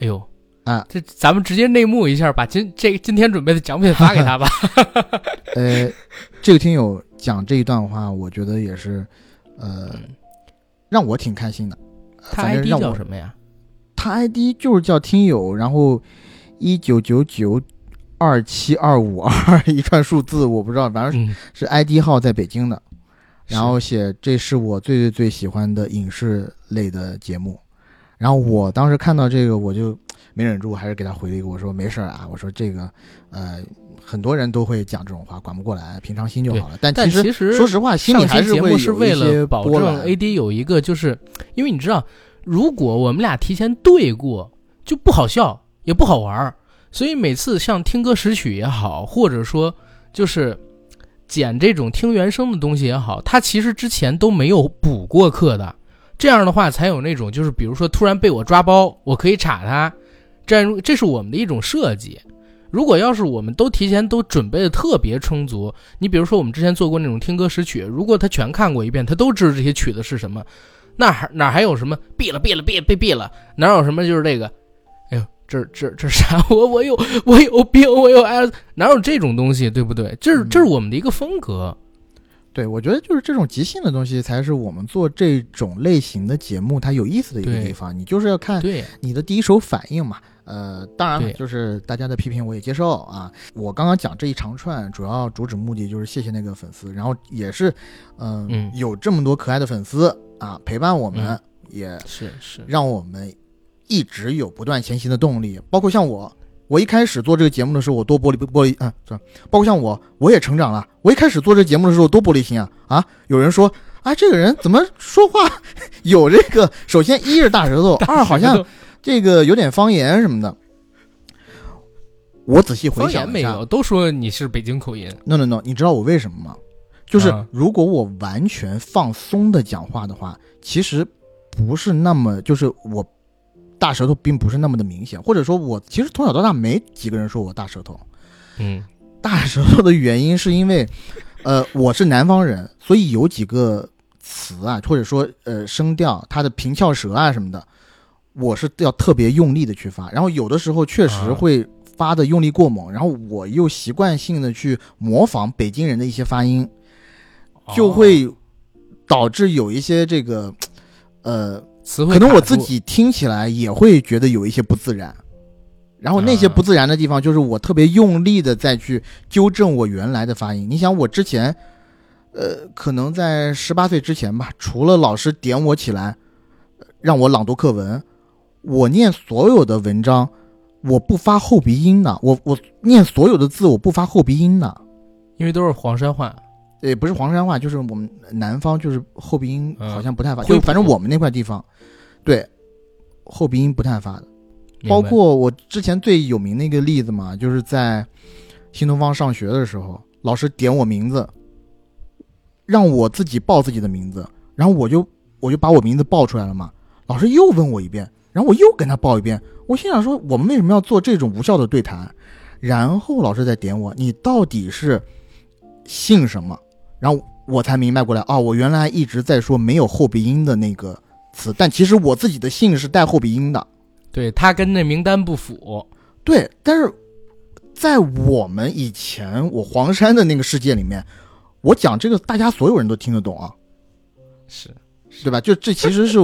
哎呦啊，这咱们直接内幕一下，把今这今天准备的奖品发给他吧。呃，这个听友讲这一段话，我觉得也是，呃，让我挺开心的。他 I D 叫什么呀？他 I D 就是叫听友，然后一九九九二七二五二一串数字，我不知道，反正是,、嗯、是 I D 号在北京的，然后写这是我最最最喜欢的影视类的节目，然后我当时看到这个我就。没忍住还是给他回了一个，我说没事啊，我说这个呃很多人都会讲这种话，管不过来，平常心就好了。但其 实, 但其实说实话，心里还是会有一些波澜。上期节目是为了保证 A D 有一个，就是因为你知道，如果我们俩提前对过，就不好笑也不好玩，所以每次像听歌识曲也好，或者说就是剪这种听原声的东西也好，他其实之前都没有补过课的。这样的话才有那种，就是比如说突然被我抓包，我可以插他，这这是我们的一种设计。如果要是我们都提前都准备的特别充足，你比如说我们之前做过那种听歌识曲，如果他全看过一遍，他都知道这些曲子是什么，那哪哪还有什么毙了毙了毙被毙了，哪有什么就是这个，哎呦这这这啥，我我有我有病，我有哎，哪有这种东西，对不对？这是这是我们的一个风格。对，我觉得就是这种即兴的东西才是我们做这种类型的节目它有意思的一个地方，你就是要看你的第一手反应嘛。呃，当然了，就是大家的批评我也接受啊。我刚刚讲这一长串主要主旨目的就是谢谢那个粉丝，然后也是、呃、嗯，有这么多可爱的粉丝啊陪伴我们、嗯、也是是让我们一直有不断前行的动力。包括像我我一开始做这个节目的时候，我多玻璃玻璃啊，包括像我，我也成长了。我一开始做这个节目的时候多玻璃心啊啊！有人说啊，这个人怎么说话有这个？首先一是大舌头，二好像这个有点方言什么的。我仔细回想一下，方言没有，都说你是北京口音。No no no， 你知道我为什么吗？就是如果我完全放松的讲话的话，其实不是那么，就是我。大舌头并不是那么的明显，或者说我其实从小到大没几个人说我大舌头。嗯，大舌头的原因是因为呃，我是南方人，所以有几个词啊，或者说呃声调它的平翘舌啊什么的，我是要特别用力的去发，然后有的时候确实会发的用力过猛、啊、然后我又习惯性的去模仿北京人的一些发音，就会导致有一些这个呃可能我自己听起来也会觉得有一些不自然，然后那些不自然的地方就是我特别用力的再去纠正我原来的发音。你想我之前呃，可能在十八岁之前吧，除了老师点我起来让我朗读课文，我念所有的文章我不发后鼻音的，我我念所有的字我不发后鼻音的，因为都是黄山话，也不是黄山话，就是我们南方就是后鼻音好像不太发、嗯、就反正我们那块地方对后鼻音不太发的。包括我之前最有名的一个例子嘛，就是在新东方上学的时候，老师点我名字让我自己报自己的名字，然后我就我就把我名字报出来了嘛，老师又问我一遍，然后我又跟他报一遍，我心想说我们为什么要做这种无效的对谈，然后老师再点我，你到底是姓什么，然后我才明白过来啊、哦，我原来一直在说没有后鼻音的那个词，但其实我自己的姓是带后鼻音的。对，他跟那名单不符。对，但是在我们以前我黄山的那个世界里面，我讲这个大家所有人都听得懂啊，是，对吧？就这其实是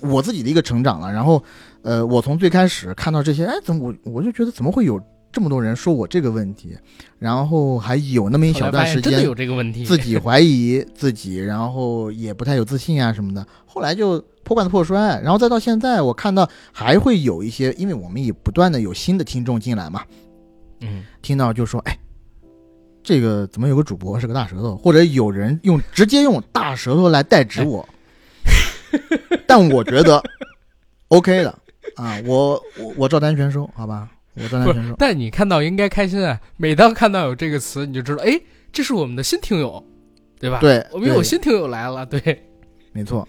我自己的一个成长了。然后，呃，我从最开始看到这些，哎，怎么我我就觉得怎么会有？这么多人说我这个问题，然后还有那么一小段时间真的有这个问题，自己怀疑自己，然后也不太有自信啊什么的，后来就破罐子破摔，然后再到现在我看到还会有一些，因为我们也不断的有新的听众进来嘛，嗯，听到就说哎这个怎么有个主播是个大舌头，或者有人用直接用大舌头来代指我、哎、但我觉得 OK 的啊，我我我照单全收，好吧，我当然不是，但你看到应该开心啊！每当看到有这个词，你就知道，哎，这是我们的新听友，对吧？对，我们有新听友来了，对，没错，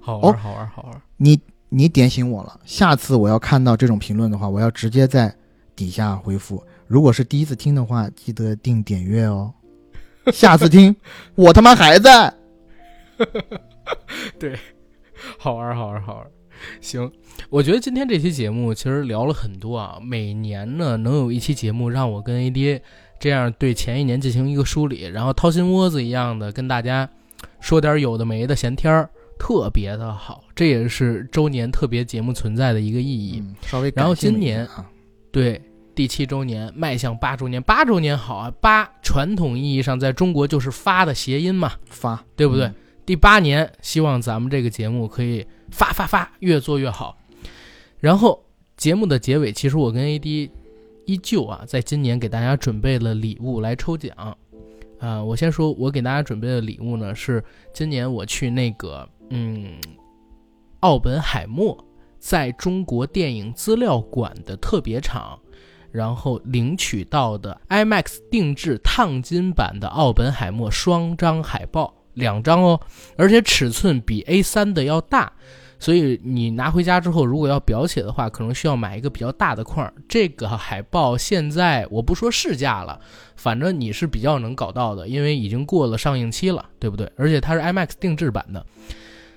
好玩，好玩，好玩！你你点醒我了，下次我要看到这种评论的话，我要直接在底下回复。如果是第一次听的话，记得定点阅哦。下次听，我他妈还在。对，好玩，好玩，好玩。行，我觉得今天这期节目其实聊了很多啊，每年呢能有一期节目让我跟 A D 这样对前一年进行一个梳理，然后掏心窝子一样的跟大家说点有的没的闲天儿，特别的好，这也是周年特别节目存在的一个意义、嗯、稍微感谢你啊。然后今年对第七周年迈向八周年，八周年好啊，八传统意义上在中国就是发的谐音嘛，发对不对、嗯、第八年希望咱们这个节目可以发发发越做越好，然后节目的结尾，其实我跟 A D 依旧啊，在今年给大家准备了礼物来抽奖啊、呃。我先说，我给大家准备的礼物呢是今年我去那个嗯，奥本海默在中国电影资料馆的特别场，然后领取到的 IMAX 定制烫金版的奥本海默双张海报，两张哦，而且尺寸比 A 三 的要大。所以你拿回家之后，如果要裱写的话，可能需要买一个比较大的块。这个海报现在我不说市价了，反正你是比较能搞到的，因为已经过了上映期了，对不对？而且它是 IMAX 定制版的。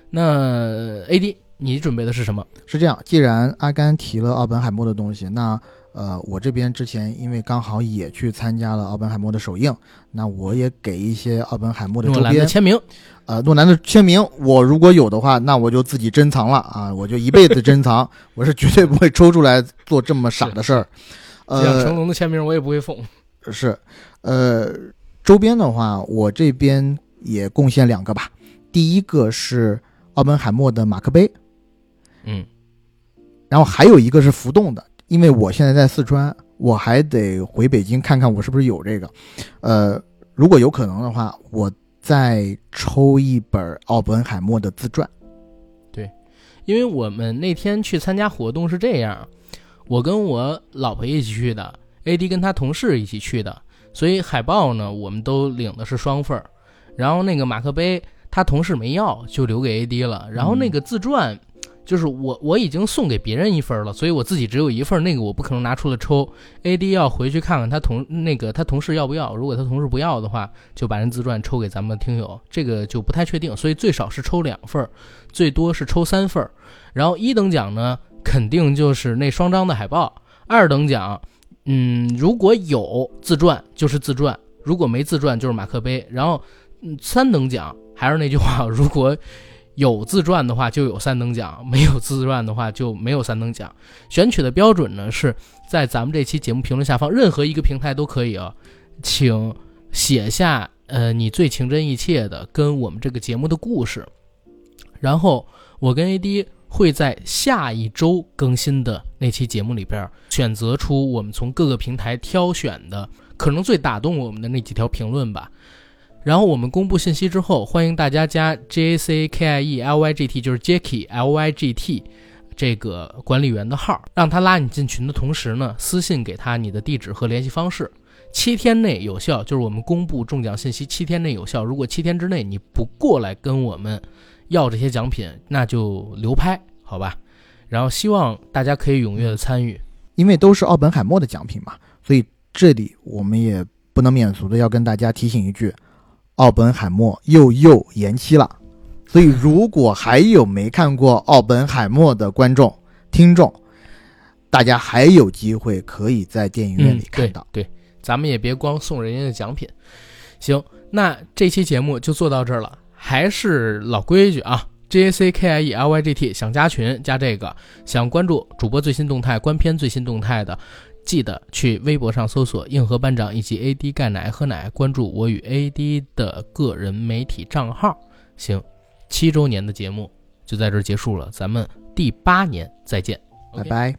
那 A D， 你准备的是什么？是这样，既然阿甘提了奥本海默的东西，那呃，我这边之前因为刚好也去参加了奥本海默的首映，那我也给一些奥本海默的周边，诺兰的签名，呃，诺兰的签名，我如果有的话，那我就自己珍藏了啊，我就一辈子珍藏，我是绝对不会抽出来做这么傻的事儿。呃，成龙的签名我也不会奉。是，呃，周边的话，我这边也贡献两个吧。第一个是奥本海默的马克杯，嗯，然后还有一个是浮动的。因为我现在在四川，我还得回北京看看我是不是有这个，呃，如果有可能的话，我再抽一本奥本海默的自传。对，因为我们那天去参加活动是这样，我跟我老婆一起去的 ，A D 跟他同事一起去的，所以海报呢我们都领的是双份，然后那个马克杯他同事没要，就留给 A D 了，然后那个自传。嗯，就是我我已经送给别人一份了，所以我自己只有一份，那个我不可能拿出来抽。A D 要回去看看他同那个他同事要不要，如果他同事不要的话，就把人自传抽给咱们听友，这个就不太确定，所以最少是抽两份，最多是抽三份。然后一等奖呢，肯定就是那双张的海报；二等奖，嗯，如果有自传就是自传，如果没自传就是马克杯。然后、嗯、三等奖还是那句话，如果有自传的话就有三等奖，没有自传的话就没有三等奖。选取的标准呢是在咱们这期节目评论下方任何一个平台都可以啊，请写下呃你最情真意切的跟我们这个节目的故事，然后我跟 A D 会在下一周更新的那期节目里边选择出我们从各个平台挑选的可能最打动我们的那几条评论吧。然后我们公布信息之后，欢迎大家加 J A C K I E L Y G T， 就是 Jackie L Y G T 这个管理员的号，让他拉你进群的同时呢，私信给他你的地址和联系方式，七天内有效，就是我们公布中奖信息七天内有效，如果七天之内你不过来跟我们要这些奖品，那就流拍，好吧？然后希望大家可以踊跃的参与，因为都是奥本海默的奖品嘛，所以这里我们也不能免俗的要跟大家提醒一句，奥本海默又又延期了，所以如果还有没看过奥本海默的观众听众，大家还有机会可以在电影院里看到、嗯、对, 对，咱们也别光送人家的奖品。行，那这期节目就做到这儿了，还是老规矩啊， J A C K I E L Y G T， 想加群加这个，想关注主播最新动态观片最新动态的，记得去微博上搜索硬核班长以及 A D 钙奶喝奶，关注我与 A D 的个人媒体账号。行，七周年的节目就在这儿结束了，咱们第八年再见，拜拜、okay。